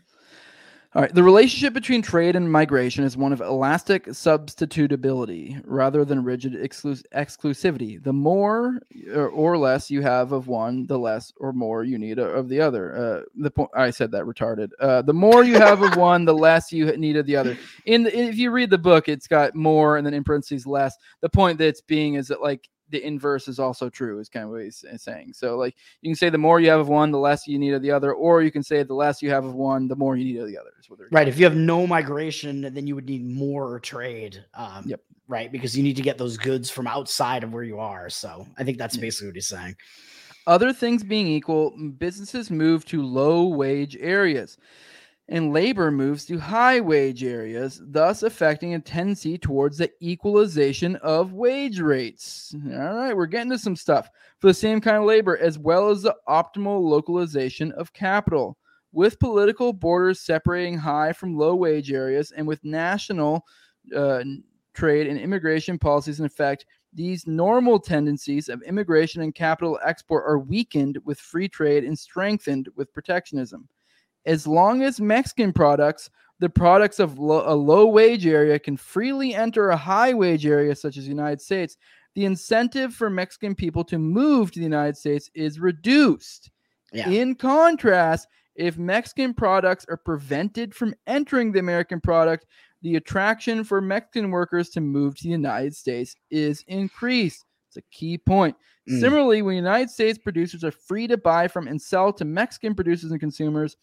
All right. The relationship between trade and migration is one of elastic substitutability rather than rigid exclus- exclusivity. The more or, or less you have of one, the less or more you need of the other. Uh, the po- I said that retarded. Uh, the more you have of one, the less you need of the other. In the, if you read the book, it's got more and then in parentheses less. The point that's being is that like the inverse is also true is kind of what he's saying. So like you can say the more you have of one, the less you need of the other, or you can say the less you have of one, the more you need of the other. Right. If you have no migration, then you would need more trade. Um, yep. Right. Because you need to get those goods from outside of where you are. So I think that's basically what he's saying. Other things being equal, businesses move to low wage areas and labor moves to high wage areas, thus affecting a tendency towards the equalization of wage rates. All right, we're getting to some stuff. For the same kind of labor, as well as the optimal localization of capital. With political borders separating high from low wage areas, and with national uh, trade and immigration policies in effect, these normal tendencies of immigration and capital export are weakened with free trade and strengthened with protectionism. As long as Mexican products, the products of lo- a low-wage area, can freely enter a high-wage area such as the United States, the incentive for Mexican people to move to the United States is reduced. Yeah. In contrast, if Mexican products are prevented from entering the American product, the attraction for Mexican workers to move to the United States is increased. It's a key point. Mm. Similarly, when United States producers are free to buy from and sell to Mexican producers and consumers,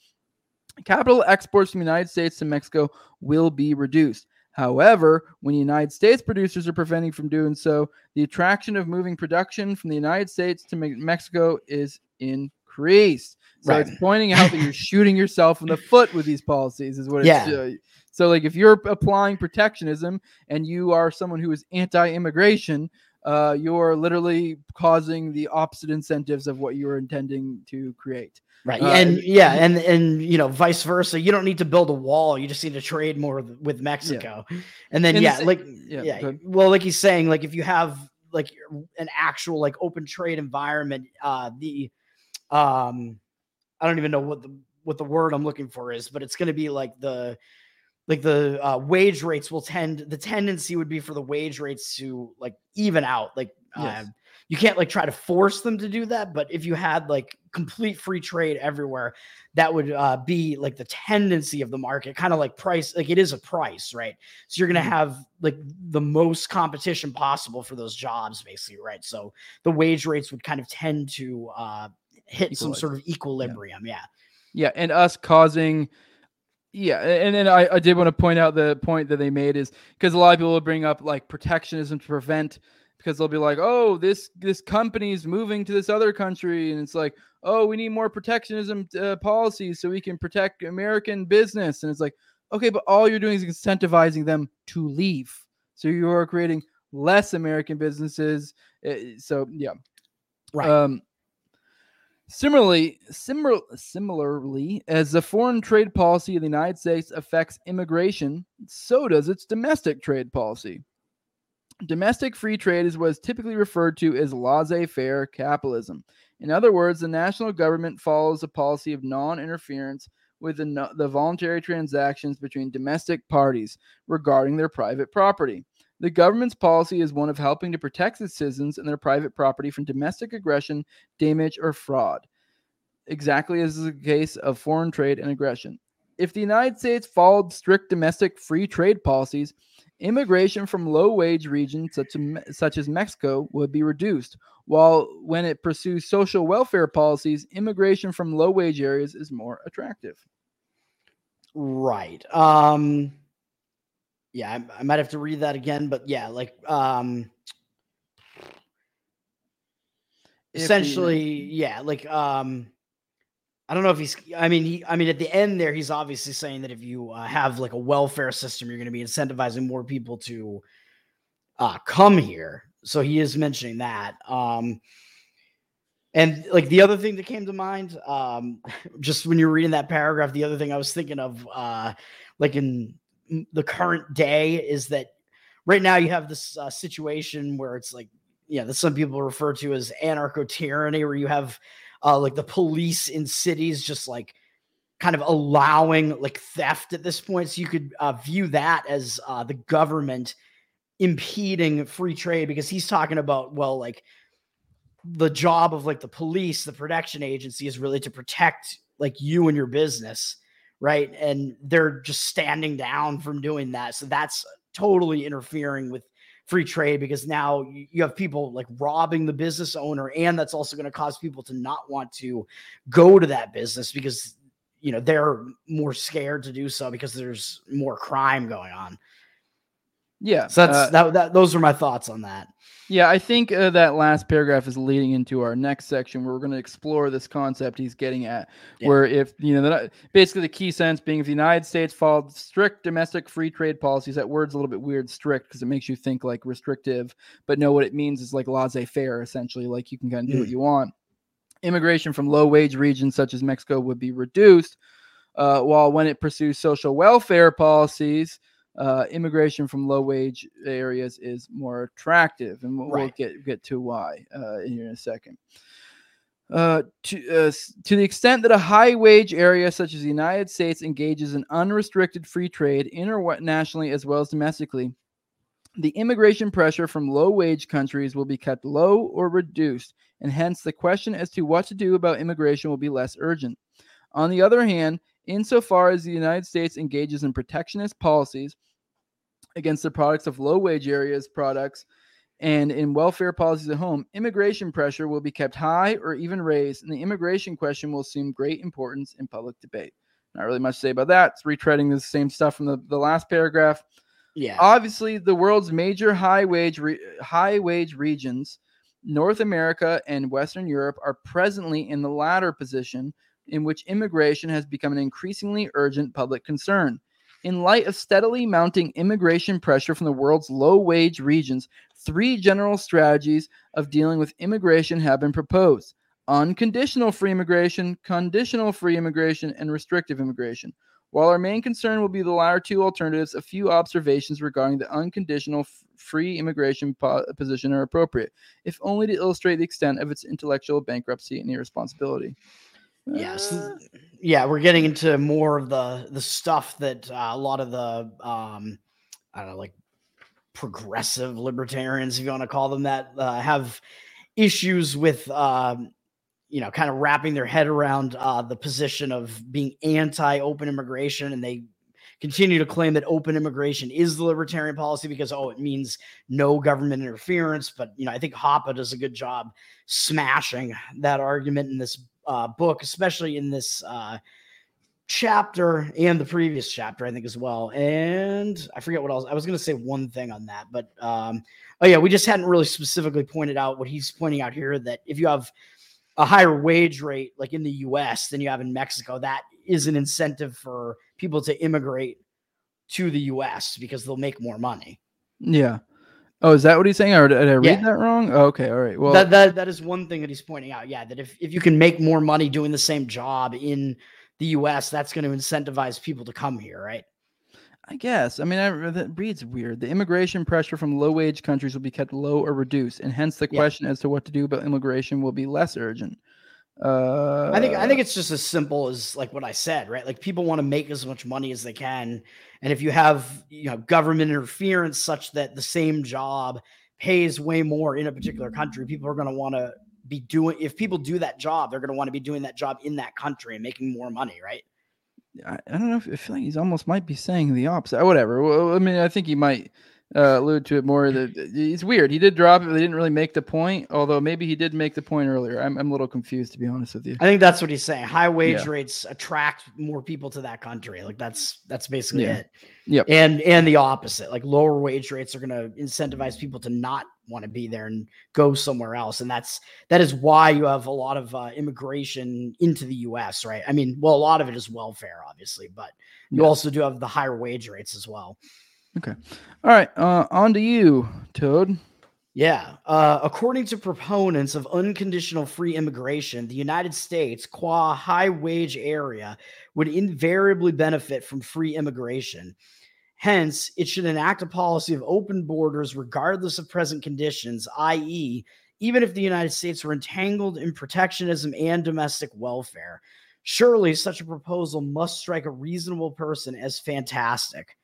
capital exports from the United States to Mexico will be reduced. However, when United States producers are preventing from doing so, the attraction of moving production from the United States to Mexico is increased. So right. it's pointing out that you're shooting yourself in the foot with these policies is what it's yeah. uh, so like if you're applying protectionism and you are someone who is anti-immigration, uh, you're literally causing the opposite incentives of what you're intending to create. Right. Uh, and yeah. And, and, you know, vice versa, you don't need to build a wall. You just need to trade more with Mexico. Yeah. And then, and yeah, like, yeah, yeah well, like he's saying, like, if you have like an actual, like open trade environment, uh, the, um, I don't even know what the, what the word I'm looking for is, but it's going to be like the, like the uh, wage rates will tend, the tendency would be for the wage rates to like even out, like, yes. um, you can't like try to force them to do that, but if you had like complete free trade everywhere, that would uh, be like the tendency of the market, kind of like price, like it is a price, right? So you're going to have like the most competition possible for those jobs basically, right? So the wage rates would kind of tend to uh, hit equilibrium. Some sort of equilibrium. Yeah. Yeah. yeah and us causing... Yeah, and then I, I did want to point out the point that they made is because a lot of people will bring up like protectionism to prevent... Because they'll be like, oh, this this company's moving to this other country. And it's like, oh, we need more protectionism uh, policies so we can protect American business. And it's like, okay, but all you're doing is incentivizing them to leave. So you are creating less American businesses. So yeah, right. Um, Similarly, similar, similarly, as the foreign trade policy of the United States affects immigration, so does its domestic trade policy. Domestic free trade is what is typically referred to as laissez-faire capitalism. In other words, the national government follows a policy of non-interference with the, the voluntary transactions between domestic parties regarding their private property. The government's policy is one of helping to protect its citizens and their private property from domestic aggression, damage, or fraud, exactly as is the case of foreign trade and aggression. If the United States followed strict domestic free trade policies, immigration from low-wage regions such, such as Mexico would be reduced, while when it pursues social welfare policies, immigration from low-wage areas is more attractive. Right. Um... Yeah, I, I might have to read that again, but yeah, like um, essentially, he, yeah, like um, I don't know if he's. I mean, he. I mean, at the end there, he's obviously saying that if you uh, have like a welfare system, you're going to be incentivizing more people to uh, come here. So he is mentioning that. Um, and like the other thing that came to mind, um, just when you're reading that paragraph, the other thing I was thinking of, uh, like in. the current day is that right now you have this uh, situation where it's like, yeah, that some people refer to as anarcho tyranny, where you have uh, like the police in cities, just like kind of allowing like theft at this point. So you could uh, view that as uh, the government impeding free trade, because he's talking about, well, like the job of like the police, the protection agency is really to protect like you and your business. Right. And they're just standing down from doing that. So that's totally interfering with free trade, because now you have people like robbing the business owner. And that's also going to cause people to not want to go to that business because, you know, they're more scared to do so because there's more crime going on. Yeah. So that's uh, that, that. Those are my thoughts on that. Yeah. I think uh, that last paragraph is leading into our next section where we're going to explore this concept he's getting at, yeah. where if, you know, not, basically the key sense being if the United States followed strict domestic free trade policies, that word's a little bit weird, strict, because it makes you think like restrictive, but no, what it means is like laissez-faire, essentially, like you can kind of do mm. what you want. Immigration from low-wage regions such as Mexico would be reduced, uh, while when it pursues social welfare policies, Uh, immigration from low-wage areas is more attractive, and we'll, right. we'll get get to why uh, in here in a second. Uh, to uh, to the extent that a high-wage area such as the United States engages in unrestricted free trade internationally as well as domestically, the immigration pressure from low-wage countries will be kept low or reduced, and hence the question as to what to do about immigration will be less urgent. On the other hand, insofar as the United States engages in protectionist policies against the products of low-wage areas products and in welfare policies at home, immigration pressure will be kept high or even raised, and the immigration question will assume great importance in public debate. Not really much to say about that. It's retreading the same stuff from the, the last paragraph. Yeah. Obviously, the world's major high-wage re- high-wage regions, North America and Western Europe, are presently in the latter position, in which immigration has become an increasingly urgent public concern. In light of steadily mounting immigration pressure from the world's low-wage regions, three general strategies of dealing with immigration have been proposed: unconditional free immigration, conditional free immigration, and restrictive immigration. While our main concern will be the latter two alternatives, a few observations regarding the unconditional f- free immigration po- position are appropriate, if only to illustrate the extent of its intellectual bankruptcy and irresponsibility. Yes. Yeah, so, yeah, we're getting into more of the the stuff that uh, a lot of the um, I don't know, like progressive libertarians, if you want to call them that, uh, have issues with, um, you know, kind of wrapping their head around uh, the position of being anti-open immigration, and they continue to claim that open immigration is the libertarian policy because, oh, it means no government interference. But, you know, I think Hoppe does a good job smashing that argument in this Uh, book, especially in this uh, chapter and the previous chapter, I think, as well. And I forget what else. I was going to say one thing on that, but um, oh yeah, we just hadn't really specifically pointed out what he's pointing out here, that if you have a higher wage rate, like in the U S than you have in Mexico, that is an incentive for people to immigrate to the U S because they'll make more money. Yeah. Oh, is that what he's saying? Or did I read yeah. that wrong? Oh, okay, all right. Well, that, that that is one thing that he's pointing out. Yeah, that if, if you can make more money doing the same job in the U S, that's going to incentivize people to come here, right? I guess. I mean, I, that reads weird. The immigration pressure from low-wage countries will be kept low or reduced, and hence the question yeah. as to what to do about immigration will be less urgent. Uh, I think I think it's just as simple as like what I said, right? Like people want to make as much money as they can, and if you have you know government interference such that the same job pays way more in a particular country, people are going to want to be doing. If people do that job, they're going to want to be doing that job in that country and making more money, right? I, I don't know if I feel like he's almost might be saying the opposite. Whatever. Well, I mean, I think he might uh, allude to it more. That it's weird. He did drop it, but they didn't really make the point. Although maybe he did make the point earlier. I'm, I'm a little confused, to be honest with you. I think that's what he's saying. High wage yeah. rates attract more people to that country. Like that's that's basically yeah. it. Yep. And and the opposite. Like lower wage rates are going to incentivize people to not want to be there and go somewhere else. And that's, that is why you have a lot of uh, immigration into the U S, right? I mean, well, a lot of it is welfare, obviously, but you yeah. also do have the higher wage rates as well. Okay. All right. Uh, on to you, Toad. Yeah. Uh, according to proponents of unconditional free immigration, the United States, qua high wage area, would invariably benefit from free immigration. Hence, it should enact a policy of open borders regardless of present conditions, that is, even if the United States were entangled in protectionism and domestic welfare. Surely such a proposal must strike a reasonable person as fantastic.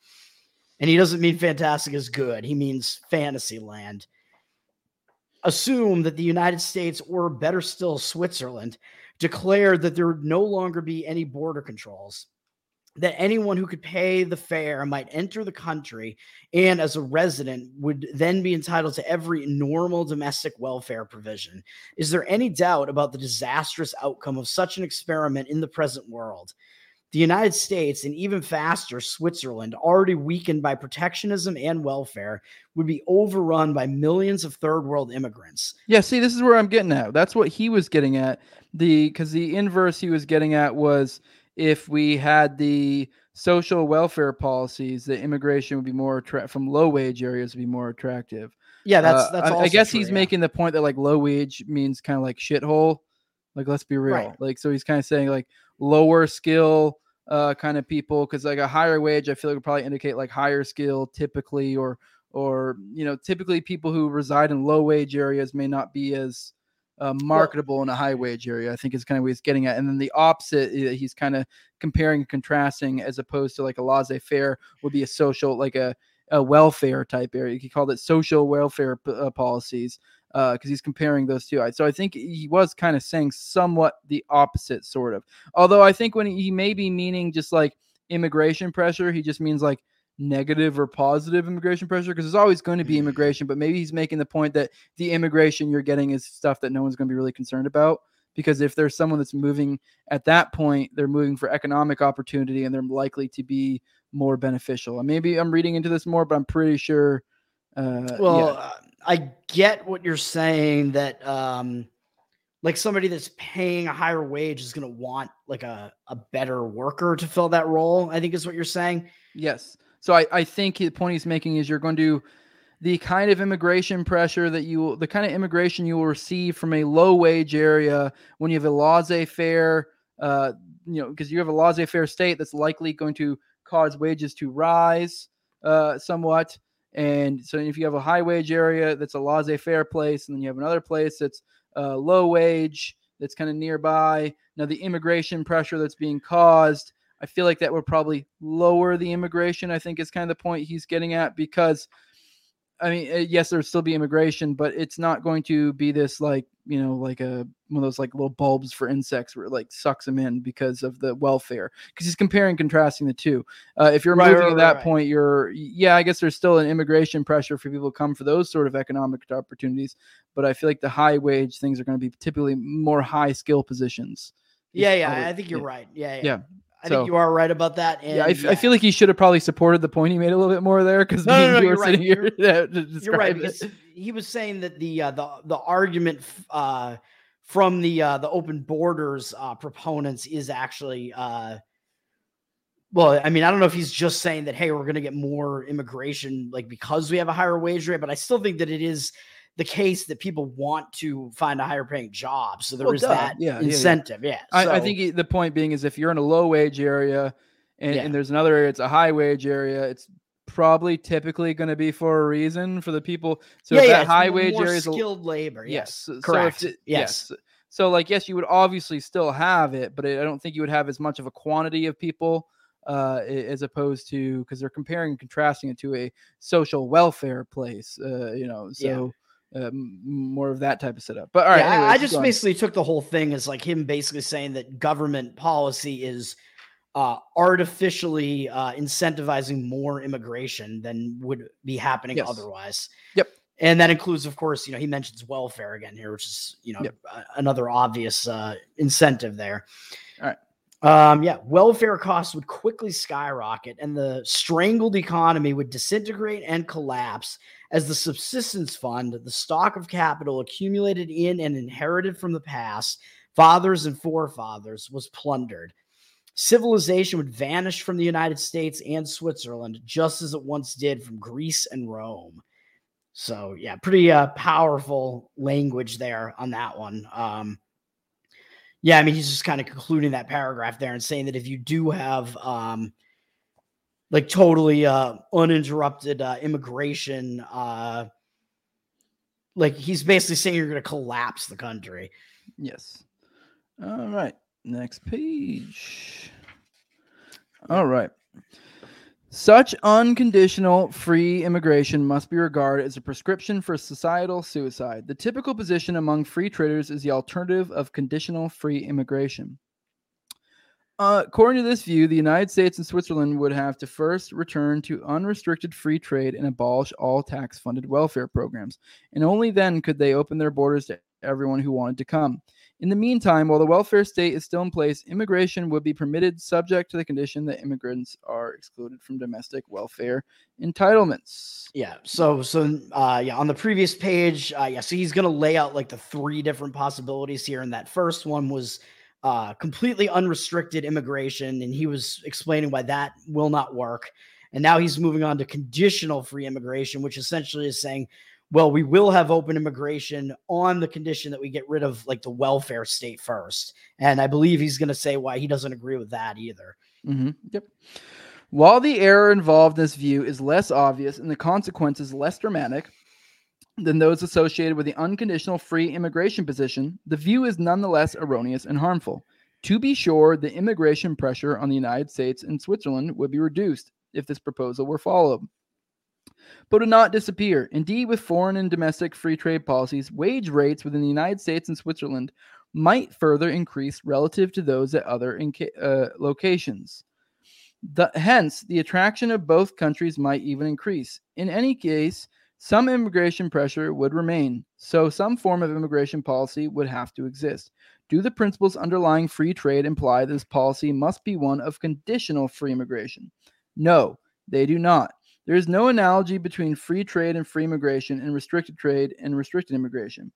And he doesn't mean fantastic as good. He means fantasy land. Assume that the United States, or better still, Switzerland, declared that there would no longer be any border controls, that anyone who could pay the fare might enter the country and as a resident would then be entitled to every normal domestic welfare provision. Is there any doubt about the disastrous outcome of such an experiment in the present world? The United States, and even faster, Switzerland, already weakened by protectionism and welfare, would be overrun by millions of third world immigrants. Yeah, see, this is where I'm getting at. That's what he was getting at. The, because the inverse he was getting at was, if we had the social welfare policies, the immigration would be more attra- from low wage areas would be more attractive. Yeah, that's that's. Uh, I, I guess true, he's yeah. making the point that like low wage means kind of like shithole. Like let's be real. Right. Like so he's kind of saying like lower skill uh, kind of people, because like a higher wage I feel like would probably indicate like higher skill typically, or or you know typically people who reside in low wage areas may not be as Uh, marketable well, in a high wage area, I think is kind of what he's getting at. And then the opposite, he's kind of comparing and contrasting, as opposed to like a laissez-faire would be a social, like a, a welfare type area. He called it social welfare p- uh, policies because uh, he's comparing those two. So I think he was kind of saying somewhat the opposite, sort of. Although I think when he, he may be meaning just like immigration pressure, he just means like negative or positive immigration pressure, because there's always going to be immigration, but maybe he's making the point that the immigration you're getting is stuff that no one's going to be really concerned about, because if there's someone that's moving at that point, they're moving for economic opportunity and they're likely to be more beneficial. And maybe I'm reading into this more, but I'm pretty sure. Uh, well, yeah. I get what you're saying, that um, like somebody that's paying a higher wage is going to want like a, a better worker to fill that role, I think is what you're saying. Yes. So I, I think the point he's making is you're going to the kind of immigration pressure that you will, the kind of immigration you will receive from a low wage area when you have a laissez-faire, uh, you know, because you have a laissez-faire state that's likely going to cause wages to rise uh, somewhat. And so if you have a high wage area, that's a laissez-faire place, and then you have another place that's uh, low wage, that's kind of nearby. Now the immigration pressure that's being caused, I feel like that would probably lower the immigration, I think is kind of the point he's getting at, because I mean, yes, there'll still be immigration, but it's not going to be this like, you know, like a, one of those like little bulbs for insects where it like sucks them in because of the welfare. Cause he's comparing, contrasting the two. Uh, if you're right, moving right, at that right. point, you're, yeah, I guess there's still an immigration pressure for people to come for those sort of economic opportunities. But I feel like the high wage things are going to be typically more high skill positions. Yeah. Yeah. Probably, I think you're yeah. right. Yeah. Yeah. yeah. I so, think you are right about that. And yeah, I, f- yeah. I feel like he should have probably supported the point he made a little bit more there, because no, no, no, you were right. sitting here. You're, you're right. He was saying that the uh, the the argument uh, from the uh, the open borders uh, proponents is actually uh, Well, I mean, I don't know if he's just saying that, hey, we're going to get more immigration like because we have a higher wage rate, but I still think that it is the case that people want to find a higher paying job. So there well, is duh. that yeah, incentive. Yeah. yeah. yeah. So, I, I think the point being is if you're in a low wage area and, yeah. and there's another area, it's a high wage area, it's probably typically going to be for a reason for the people. So yeah, yeah, that high wage area is skilled labor. Yes. yes. Correct. So it, yes. yes. So like, yes, you would obviously still have it, but it, I don't think you would have as much of a quantity of people uh as opposed to, because they're comparing and contrasting it to a social welfare place, uh you know so yeah. um, more of that type of setup. But all right, yeah, anyways, I just basically took the whole thing as like him basically saying that government policy is uh artificially uh incentivizing more immigration than would be happening yes. otherwise. Yep. And that includes, of course, you know, he mentions welfare again here, which is, you know, yep. another obvious uh incentive there. All right. Um, yeah, welfare costs would quickly skyrocket and the strangled economy would disintegrate and collapse as the subsistence fund, the stock of capital accumulated in and inherited from the past, fathers and forefathers, was plundered. Civilization would vanish from the United States and Switzerland, just as it once did from Greece and Rome. So, yeah, pretty uh, powerful language there on that one. Um, Yeah, I mean, he's just kind of concluding that paragraph there and saying that if you do have um, like totally uh, uninterrupted uh, immigration, uh, like he's basically saying you're going to collapse the country. Yes. All right. Next page. All right. Such unconditional free immigration must be regarded as a prescription for societal suicide. The typical position among free traders is the alternative of conditional free immigration. Uh, according to this view, the United States and Switzerland would have to first return to unrestricted free trade and abolish all tax-funded welfare programs, and only then could they open their borders to everyone who wanted to come. In the meantime, while the welfare state is still in place, immigration would be permitted subject to the condition that immigrants are excluded from domestic welfare entitlements. Yeah. So, so uh, yeah, on the previous page, uh, yeah, so he's going to lay out like the three different possibilities here. And that first one was uh, completely unrestricted immigration. And he was explaining why that will not work. And now he's moving on to conditional free immigration, which essentially is saying, well, we will have open immigration on the condition that we get rid of like the welfare state first. And I believe he's going to say why he doesn't agree with that either. Mm-hmm. Yep. While the error involved in this view is less obvious and the consequences less dramatic than those associated with the unconditional free immigration position, the view is nonetheless erroneous and harmful. To be sure, the immigration pressure on the United States and Switzerland would be reduced if this proposal were followed, but did not disappear. Indeed, with foreign and domestic free trade policies, wage rates within the United States and Switzerland might further increase relative to those at other inca- uh, locations. The, hence, the attraction of both countries might even increase. In any case, some immigration pressure would remain, so some form of immigration policy would have to exist. Do the principles underlying free trade imply this policy must be one of conditional free immigration? No, they do not. There is no analogy between free trade and free immigration and restricted trade and restricted immigration.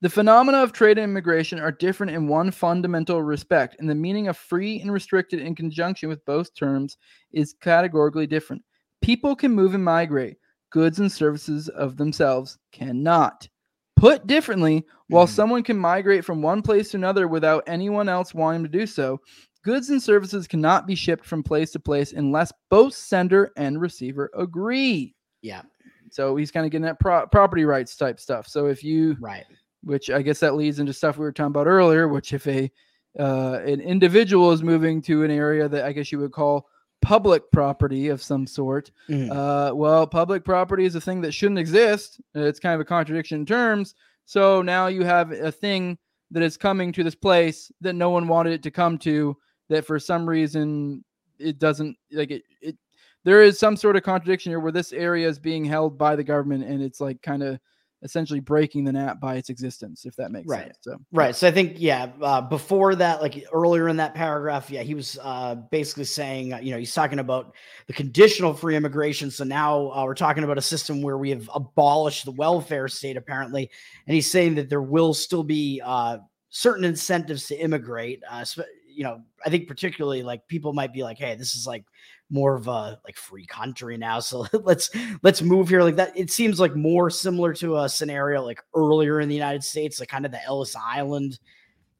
The phenomena of trade and immigration are different in one fundamental respect, and the meaning of free and restricted in conjunction with both terms is categorically different. People can move and migrate. Goods and services of themselves cannot. Put differently, while mm-hmm. someone can migrate from one place to another without anyone else wanting to do so, goods and services cannot be shipped from place to place unless both sender and receiver agree. Yeah. So he's kind of getting that pro- property rights type stuff. So if you, right, which I guess that leads into stuff we were talking about earlier, which if a uh, an individual is moving to an area that I guess you would call public property of some sort, mm-hmm. uh, well, public property is a thing that shouldn't exist. It's kind of a contradiction in terms. So now you have a thing that is coming to this place that no one wanted it to come to, that for some reason it doesn't like it, it. There is some sort of contradiction here where this area is being held by the government and it's like kind of essentially breaking the nap by its existence, if that makes right. sense. So, right. So I think, yeah, uh, before that, like earlier in that paragraph, yeah, he was uh, basically saying, you know, he's talking about the conditional free immigration. So now uh, we're talking about a system where we have abolished the welfare state apparently. And he's saying that there will still be uh, certain incentives to immigrate, uh, sp- you know, I think particularly like people might be like, hey, this is like more of a like free country now, so let's let's move here like that. It seems like more similar to a scenario like earlier in the United States, like kind of the Ellis Island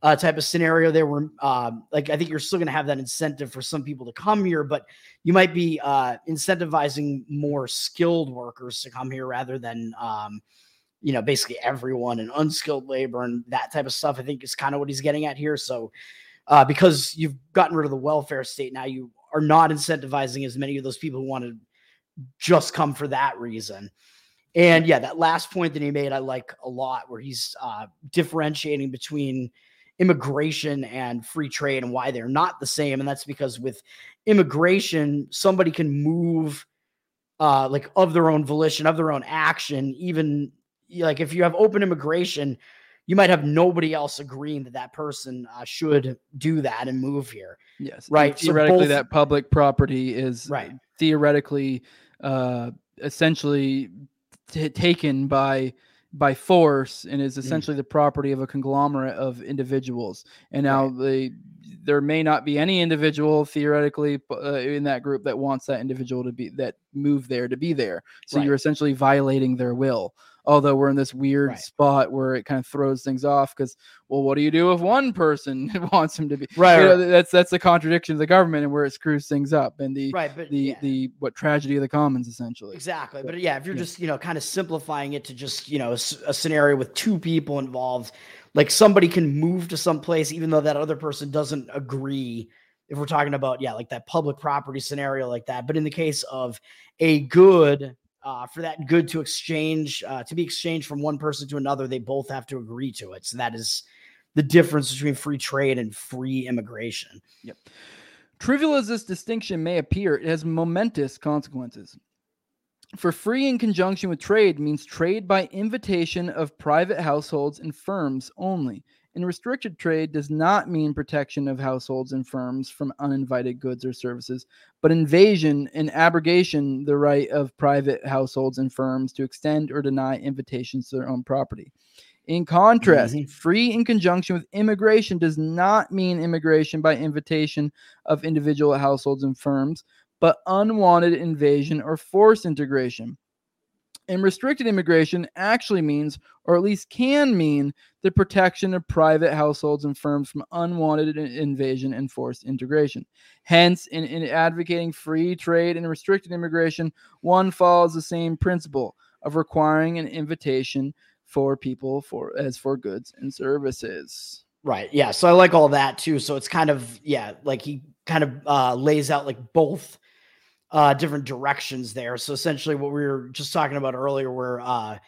uh, type of scenario. They were um, like, I think you're still going to have that incentive for some people to come here, but you might be uh, incentivizing more skilled workers to come here rather than, um, you know, basically everyone and unskilled labor and that type of stuff, I think is kind of what he's getting at here. So uh, because you've gotten rid of the welfare state, now you are not incentivizing as many of those people who want to just come for that reason. And yeah, that last point that he made, I like a lot, where he's uh, differentiating between immigration and free trade and why they're not the same. And that's because with immigration, somebody can move uh, like of their own volition, of their own action, even like if you have open immigration, you might have nobody else agreeing that that person uh, should do that and move here. Yes. Right. And theoretically, so both, that public property is right. theoretically uh, essentially t- taken by, by force and is essentially mm. the property of a conglomerate of individuals. And now right. they, there may not be any individual theoretically uh, in that group that wants that individual to be that move there to be there. So right. you're essentially violating their will. Although we're in this weird right. spot where it kind of throws things off because, well, what do you do if one person wants him to be right? You know, right. That's that's the contradiction of the government and where it screws things up and the right, but, the yeah. the what tragedy of the commons essentially. Exactly, but, but yeah, if you're yeah. just you know kind of simplifying it to just you know a, a scenario with two people involved, like somebody can move to some place even though that other person doesn't agree. If we're talking about yeah, like that public property scenario like that, but in the case of a good. Uh, for that good to exchange, uh, to be exchanged from one person to another, they both have to agree to it. So that is the difference between free trade and free immigration. Yep. Trivial as this distinction may appear, it has momentous consequences. For free in conjunction with trade means trade by invitation of private households and firms only. And restricted trade does not mean protection of households and firms from uninvited goods or services, but invasion and abrogation the right of private households and firms to extend or deny invitations to their own property. In contrast, mm-hmm. free in conjunction with immigration does not mean immigration by invitation of individual households and firms, but unwanted invasion or forced integration. And restricted immigration actually means, or at least can mean, the protection of private households and firms from unwanted invasion and forced integration. Hence, in, in advocating free trade and restricted immigration, one follows the same principle of requiring an invitation for people for as for goods and services. Right. Yeah. So I like all that too. So it's kind of, yeah, like he kind of uh, lays out like both uh, different directions there. So essentially what we were just talking about earlier were, uh,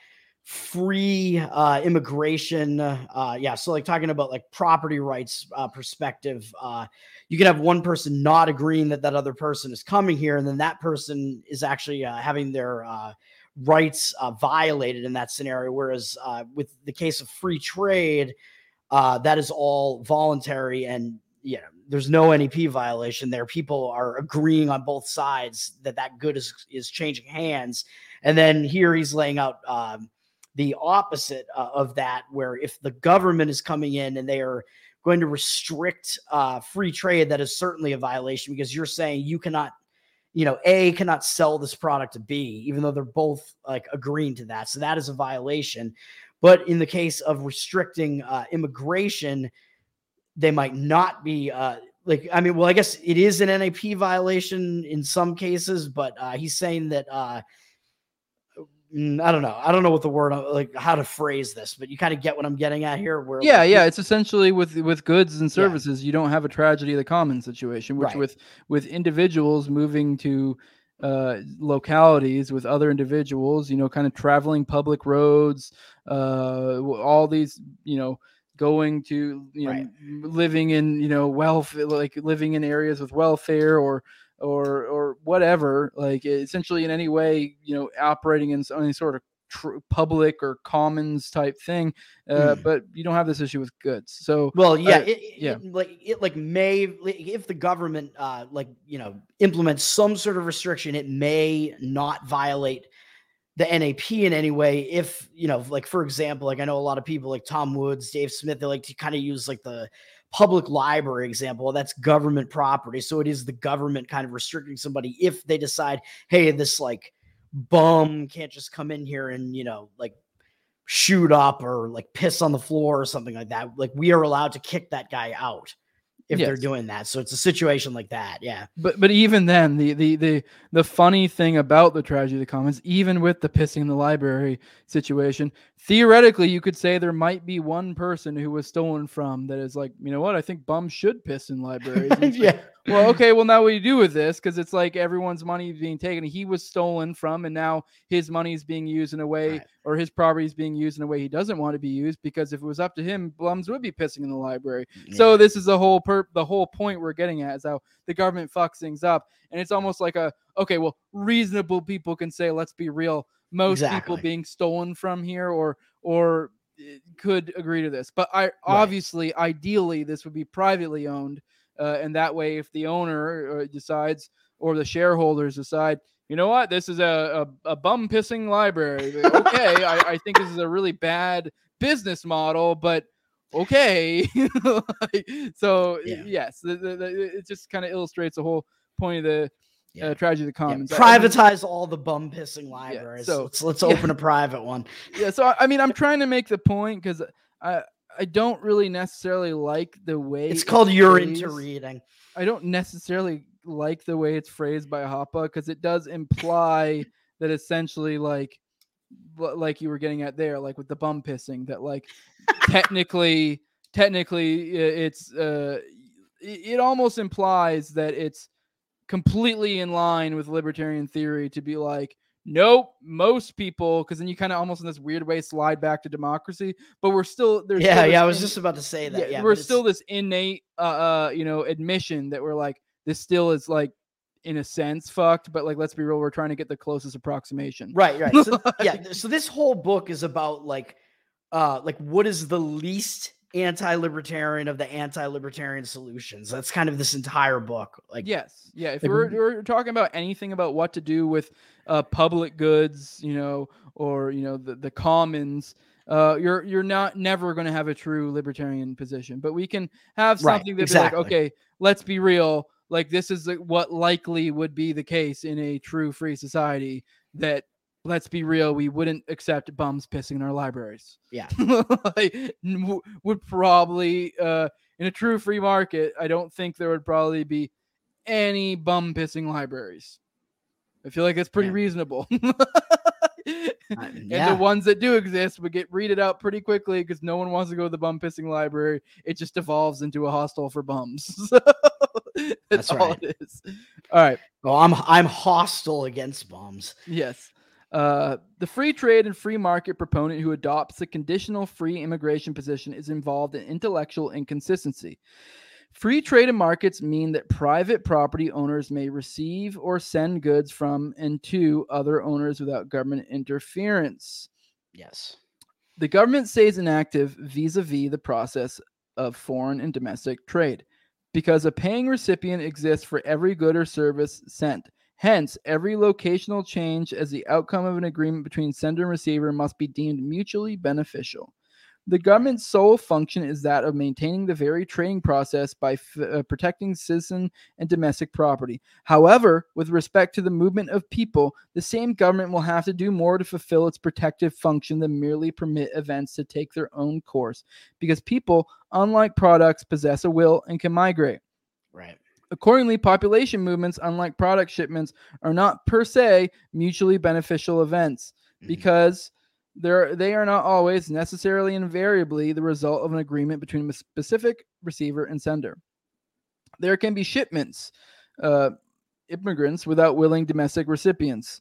free, uh, immigration. Uh, yeah. So like talking about like property rights, uh, perspective, uh, you can have one person not agreeing that that other person is coming here. And then that person is actually uh, having their, uh, rights, uh, violated in that scenario. Whereas, uh, with the case of free trade, uh, that is all voluntary and, you know, there's no N E P violation there. People are agreeing on both sides that that good is, is changing hands. And then here he's laying out um, the opposite uh, of that, where if the government is coming in and they are going to restrict uh, free trade, that is certainly a violation because you're saying you cannot, you know, A cannot sell this product to B, even though they're both like agreeing to that. So that is a violation. But in the case of restricting uh, immigration, they might not be uh, like, I mean, well, I guess it is an N A P violation in some cases, but uh, he's saying that, uh, I don't know. I don't know what the word, like how to phrase this, but you kind of get what I'm getting at here. Where yeah, like, yeah. It's essentially with, with goods and services, yeah. you don't have a tragedy of the commons situation, which right. with, with individuals moving to uh, localities with other individuals, you know, kind of traveling public roads, uh, all these, you know, going to, you know, right. living in, you know, wealth, like living in areas with welfare or, or, or whatever, like essentially in any way, you know, operating in any sort of tr- public or commons type thing. Uh, mm. But you don't have this issue with goods. So, well, yeah, uh, it, yeah. It, like it like may, if the government uh, like, you know, implements some sort of restriction, it may not violate the N A P in any way. If, you know, like, for example, like I know a lot of people like Tom Woods, Dave Smith, they like to kind of use like the public library example, that's government property. So it is the government kind of restricting somebody if they decide, hey, this like bum can't just come in here and, you know, like shoot up or like piss on the floor or something like that. Like we are allowed to kick that guy out if yes. they're doing that. So it's a situation like that. Yeah. But, but even then the, the, the, the funny thing about the tragedy of the commons, even with the pissing in the library situation, theoretically you could say there might be one person who was stolen from that is like, you know what? I think bums should piss in libraries. yeah. Like, well, okay. Well, now what do you do with this? Cause it's like everyone's money is being taken. He was stolen from, and now his money is being used in a way right. or his property is being used in a way he doesn't want to be used, because if it was up to him, bums would be pissing in the library. Yeah. So this is the whole perp, the whole point we're getting at is how the government fucks things up. And it's almost like a, okay, well, reasonable people can say, let's be real. Most exactly. people being stolen from here or, or could agree to this, but I right. obviously, ideally this would be privately owned. Uh, and that way, if the owner decides or the shareholders decide, you know what, this is a, a, a bum pissing library. Like, okay, I, I think this is a really bad business model, but okay. like, so yeah. yes, the, the, the, it just kind of illustrates the whole point of the yeah. uh, tragedy of the commons. Yeah, privatize all the bum pissing libraries. Yeah, so let's, let's yeah. open a private one. yeah. So I mean, I'm trying to make the point because I. I don't really necessarily like the way it's called. It you're phrased. Into reading. I don't necessarily like the way it's phrased by Hoppe because it does imply that essentially, like, like you were getting at there, like with the bum pissing, that like technically, technically, it's uh, it almost implies that it's completely in line with libertarian theory to be like. Nope, most people, because then you kind of almost in this weird way slide back to democracy, but we're still there's yeah still yeah I was in, just about to say that yeah, yeah we're still this innate uh, uh you know admission that we're like this still is like in a sense fucked, but like let's be real, we're trying to get the closest approximation right right so, like, yeah so this whole book is about like uh like what is the least anti-libertarian of the anti-libertarian solutions. That's kind of this entire book. Like yes, yeah. If like, we're, we're talking about anything about what to do with uh, public goods, you know, or you know the, the commons, uh, you're you're not never going to have a true libertarian position. But we can have something right, that's exactly. like okay, let's be real. Like this is what likely would be the case in a true free society. That. Let's be real. We wouldn't accept bums pissing in our libraries. Yeah. like, w- would probably, uh, in a true free market, I don't think there would probably be any bum pissing libraries. I feel like that's pretty yeah. reasonable. I mean, yeah. And the ones that do exist would get readed out pretty quickly because no one wants to go to the bum pissing library. It just evolves into a hostel for bums. So that's, that's all right. it is. All right. Well, I'm, I'm hostile against bums. Yes. Uh, the free trade and free market proponent who adopts the conditional free immigration position is involved in intellectual inconsistency. Free trade and markets mean that private property owners may receive or send goods from and to other owners without government interference. Yes. The government stays inactive vis-a-vis the process of foreign and domestic trade because a paying recipient exists for every good or service sent. Hence, every locational change as the outcome of an agreement between sender and receiver must be deemed mutually beneficial. The government's sole function is that of maintaining the very trading process by f- uh, protecting citizen and domestic property. However, with respect to the movement of people, the same government will have to do more to fulfill its protective function than merely permit events to take their own course, because people, unlike products, possess a will and can migrate. Right. Accordingly, population movements, unlike product shipments, are not per se mutually beneficial events mm-hmm. because they're, they are not always necessarily invariably the result of an agreement between a specific receiver and sender. There can be shipments, uh, immigrants without willing domestic recipients.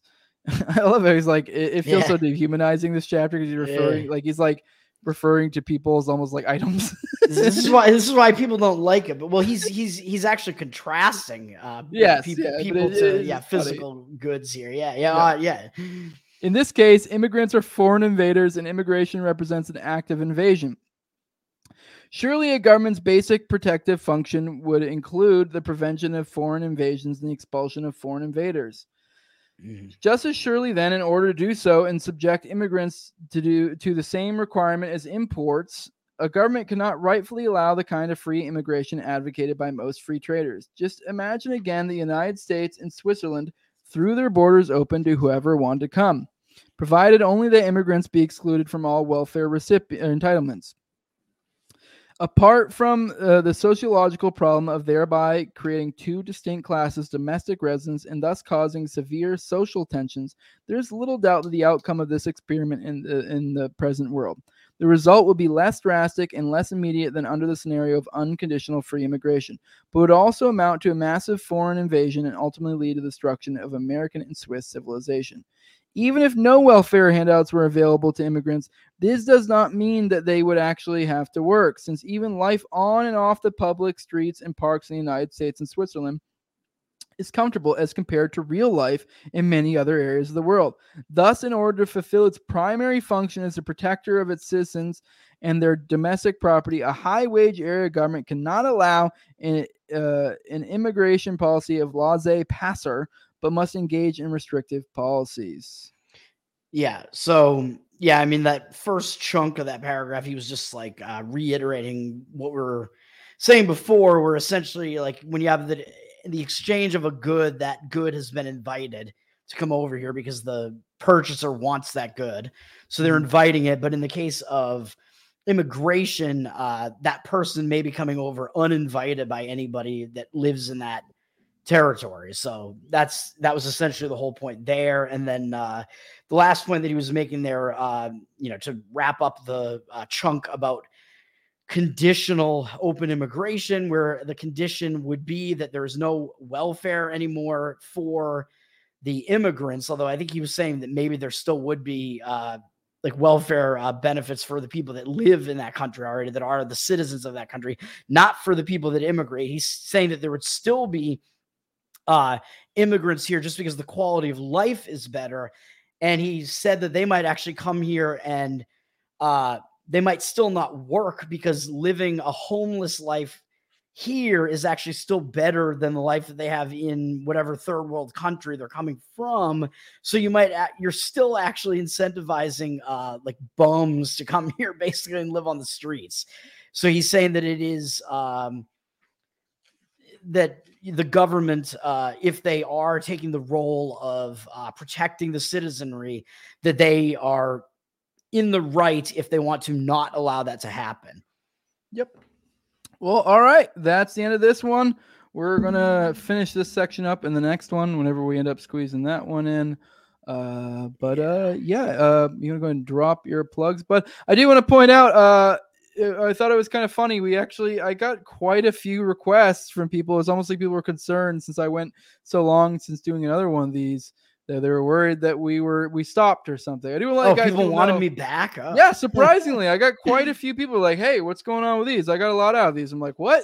I love it. He's like, it, it feels yeah. so dehumanizing this chapter because he's referring, yeah. like he's like, referring to people as almost like items. this is why this is why people don't like it. But well, he's he's he's actually contrasting uh yes, people, yeah, people it, to it yeah physical funny. Goods here. Yeah, yeah, yeah. Uh, yeah. In this case, immigrants are foreign invaders, and immigration represents an act of invasion. Surely a government's basic protective function would include the prevention of foreign invasions and the expulsion of foreign invaders. Just as surely then, in order to do so and subject immigrants to do to the same requirement as imports, A government cannot rightfully allow the kind of free immigration advocated by most free traders. Just imagine again the United States and Switzerland threw their borders open to whoever wanted to come, provided only that immigrants be excluded from all welfare recipient entitlements. Apart from uh, the sociological problem of thereby creating two distinct classes, domestic residents, and thus causing severe social tensions, there's little doubt that the outcome of this experiment in the, in the present world. The result would be less drastic and less immediate than under the scenario of unconditional free immigration, but would also amount to a massive foreign invasion and ultimately lead to the destruction of American and Swiss civilization. Even if no welfare handouts were available to immigrants, this does not mean that they would actually have to work, since even life on and off the public streets and parks in the United States and Switzerland is comfortable as compared to real life in many other areas of the world. Thus, in order to fulfill its primary function as a protector of its citizens and their domestic property, a high-wage area government cannot allow an, uh, an immigration policy of laissez-passer, but must engage in restrictive policies. Yeah. So, yeah, I mean, that first chunk of that paragraph, he was just like uh, reiterating what we were saying before, where essentially like when you have the, the exchange of a good, that good has been invited to come over here because the purchaser wants that good. So they're inviting it. But in the case of immigration, uh, that person may be coming over uninvited by anybody that lives in that territory. So that's that was essentially the whole point there. And then uh the last point that he was making there, uh, you know, to wrap up the uh, chunk about conditional open immigration, where the condition would be that there is no welfare anymore for the immigrants. Although I think he was saying that maybe there still would be uh like welfare uh, benefits for the people that live in that country already, that are the citizens of that country, not for the people that immigrate. He's saying that there would still be Uh, immigrants here just because the quality of life is better. And he said that they might actually come here and uh, they might still not work, because living a homeless life here is actually still better than the life that they have in whatever third world country they're coming from. So you might, you're still actually incentivizing uh, like bums to come here basically and live on the streets. So he's saying that it is um, that the government, uh, if they are taking the role of uh, protecting the citizenry, that they are in the right if they want to not allow that to happen. Yep. Well, all right. That's the end of this one. We're going to finish this section up in the next one whenever we end up squeezing that one in. Uh, but uh, yeah, uh, you're going to go and drop your plugs. But I do want to point out, uh, I thought it was kind of funny. We actually, I got quite a few requests from people. It was almost like people were concerned, since I went so long since doing another one of these, that they were worried that we were, we stopped or something. I do like, oh, guys people wanted know. me back. Oh. Yeah. Surprisingly, I got quite a few people like, hey, what's going on with these? I got a lot out of these. I'm like, what?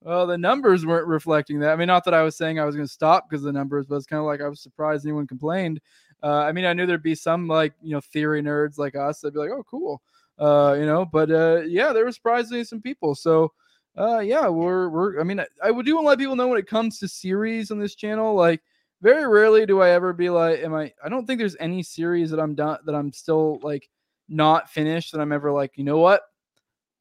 Well, the numbers weren't reflecting that. I mean, not that I was saying I was going to stop because the numbers, but it's kind of like, I was surprised anyone complained. Uh, I mean, I knew there'd be some like, you know, theory nerds like us. They'd be like, oh, cool. Uh, you know, but, uh, yeah, there were surprisingly some people. So, uh, yeah, we're, we're, I mean, I, I would do want to let people know when it comes to series on this channel, like very rarely do I ever be like, am I, I don't think there's any series that I'm done, that I'm still like not finished, that I'm ever like, you know what?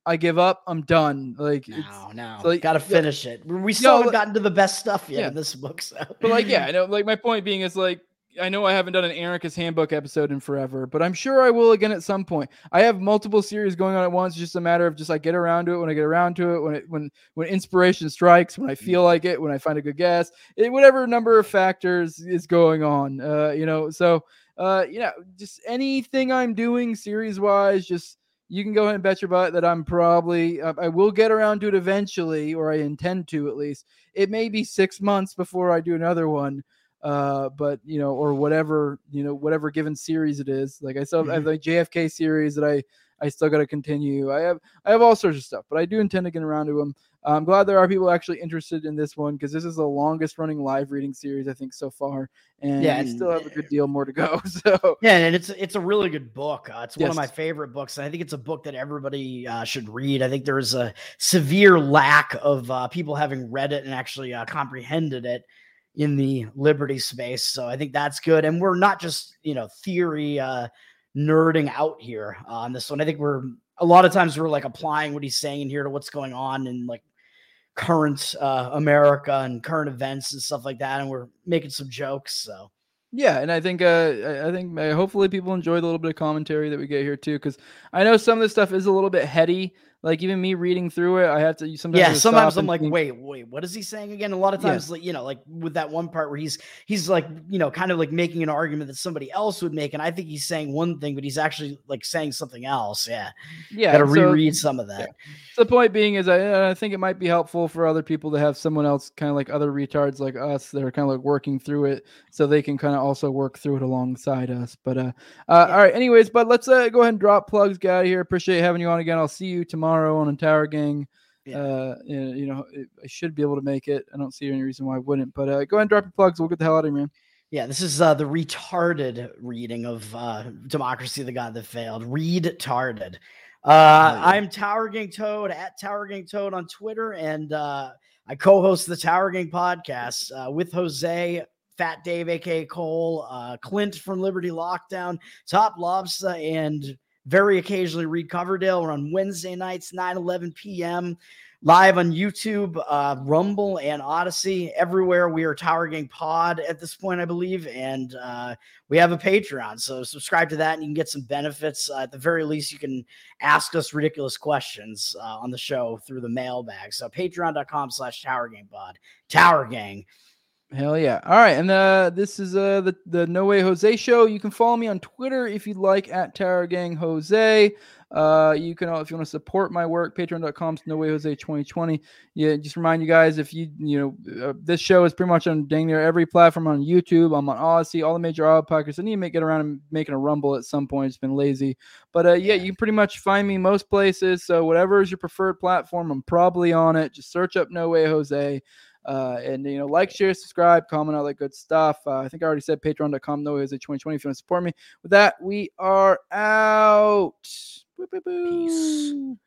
I give up. I'm done. Like, no, it's, no, it's like, gotta finish yeah. it. We still no, haven't like, gotten to the best stuff yet yeah. in this book. So, but like, yeah, I know, like my point being is like, I know I haven't done an Erica's Handbook episode in forever, but I'm sure I will again at some point. I have multiple series going on at once. It's just a matter of just I like, get around to it when I get around to it, when it, when when inspiration strikes, when I feel like it, when I find a good guest, it, whatever number of factors is going on, uh, you know. So, uh, you know, just anything I'm doing series wise, just you can go ahead and bet your butt that I'm probably uh, I will get around to it eventually, or I intend to at least. It may be six months before I do another one. Uh, but you know, or whatever, you know, whatever given series it is. Like I still have, I have the J F K series that I, I still got to continue. I have, I have all sorts of stuff, but I do intend to get around to them. I'm glad there are people actually interested in this one, because this is the longest running live reading series I think so far, and yeah, I still have a good deal more to go. So yeah, and it's it's a really good book. Uh, it's yes. one of my favorite books, and I think it's a book that everybody uh, should read. I think there is a severe lack of uh, people having read it and actually uh, comprehended it in the Liberty space. So I think that's good. And we're not just, you know, theory uh, nerding out here on this one. I think we're a lot of times we're like applying what he's saying in here to what's going on in like current uh, America and current events and stuff like that. And we're making some jokes. So, yeah. And I think, uh, I think hopefully people enjoyed a little bit of commentary that we get here too. Cause I know some of this stuff is a little bit heady. Like even me reading through it, I have to sometimes. Yeah, sometimes I'm like, think, wait, wait, what is he saying again? A lot of times, yeah. like, you know, like with that one part where he's he's like, you know, kind of like making an argument that somebody else would make, and I think he's saying one thing, but he's actually like saying something else. Yeah, yeah. Got to so, reread some of that. Yeah. The point being is, I, I think it might be helpful for other people to have someone else, kind of like other retards like us, that are kind of like working through it, so they can kind of also work through it alongside us. But uh, uh yeah. all right, anyways, but let's uh, go ahead and drop plugs, get out of here. Appreciate having you on again. I'll see you tomorrow. Tomorrow on a Tower Gang. Yeah. Uh, you know, I should be able to make it. I don't see any reason why I wouldn't, but uh, go ahead and drop your plugs. We'll get the hell out of here, man. Yeah, this is uh, the retarded reading of uh, Democracy: The God That Failed. Retarded. Uh, oh, yeah. I'm Tower Gang Toad at Tower Gang Toad on Twitter, and uh, I co-host the Tower Gang podcast uh, with Jose, Fat Dave, aka Cole, uh, Clint from Liberty Lockdown, TopLobsta, and very occasionally Reed Coverdale. We're on Wednesday nights, nine eleven p.m. live on YouTube, uh, Rumble, and Odysee. Everywhere we are Tower Gang Pod at this point, I believe. And uh, we have a Patreon, so subscribe to that and you can get some benefits. Uh, at the very least, you can ask us ridiculous questions uh, on the show through the mailbag. So patreon.com slash Tower Gang Pod. Tower Gang. Hell yeah. All right. And uh, this is uh, the, the No Way Jose show. You can follow me on Twitter if you'd like, at Tower Gang Jose. Uh, you can, if you want to support my work, patreon dot com No Way Jose twenty twenty. Yeah, just remind you guys, if you, you know, uh, this show is pretty much on dang near every platform on YouTube. I'm on Odysee, all the major audio podcasts. I need to make, get around and making a Rumble at some point. It's been lazy, but uh, yeah, you can pretty much find me most places. So whatever is your preferred platform, I'm probably on it. Just search up No Way Jose. Uh, and, you know, like, share, subscribe, comment, all that good stuff. Uh, I think I already said patreon dot com No Way Jose twenty twenty if you want to support me. With that, we are out. Peace.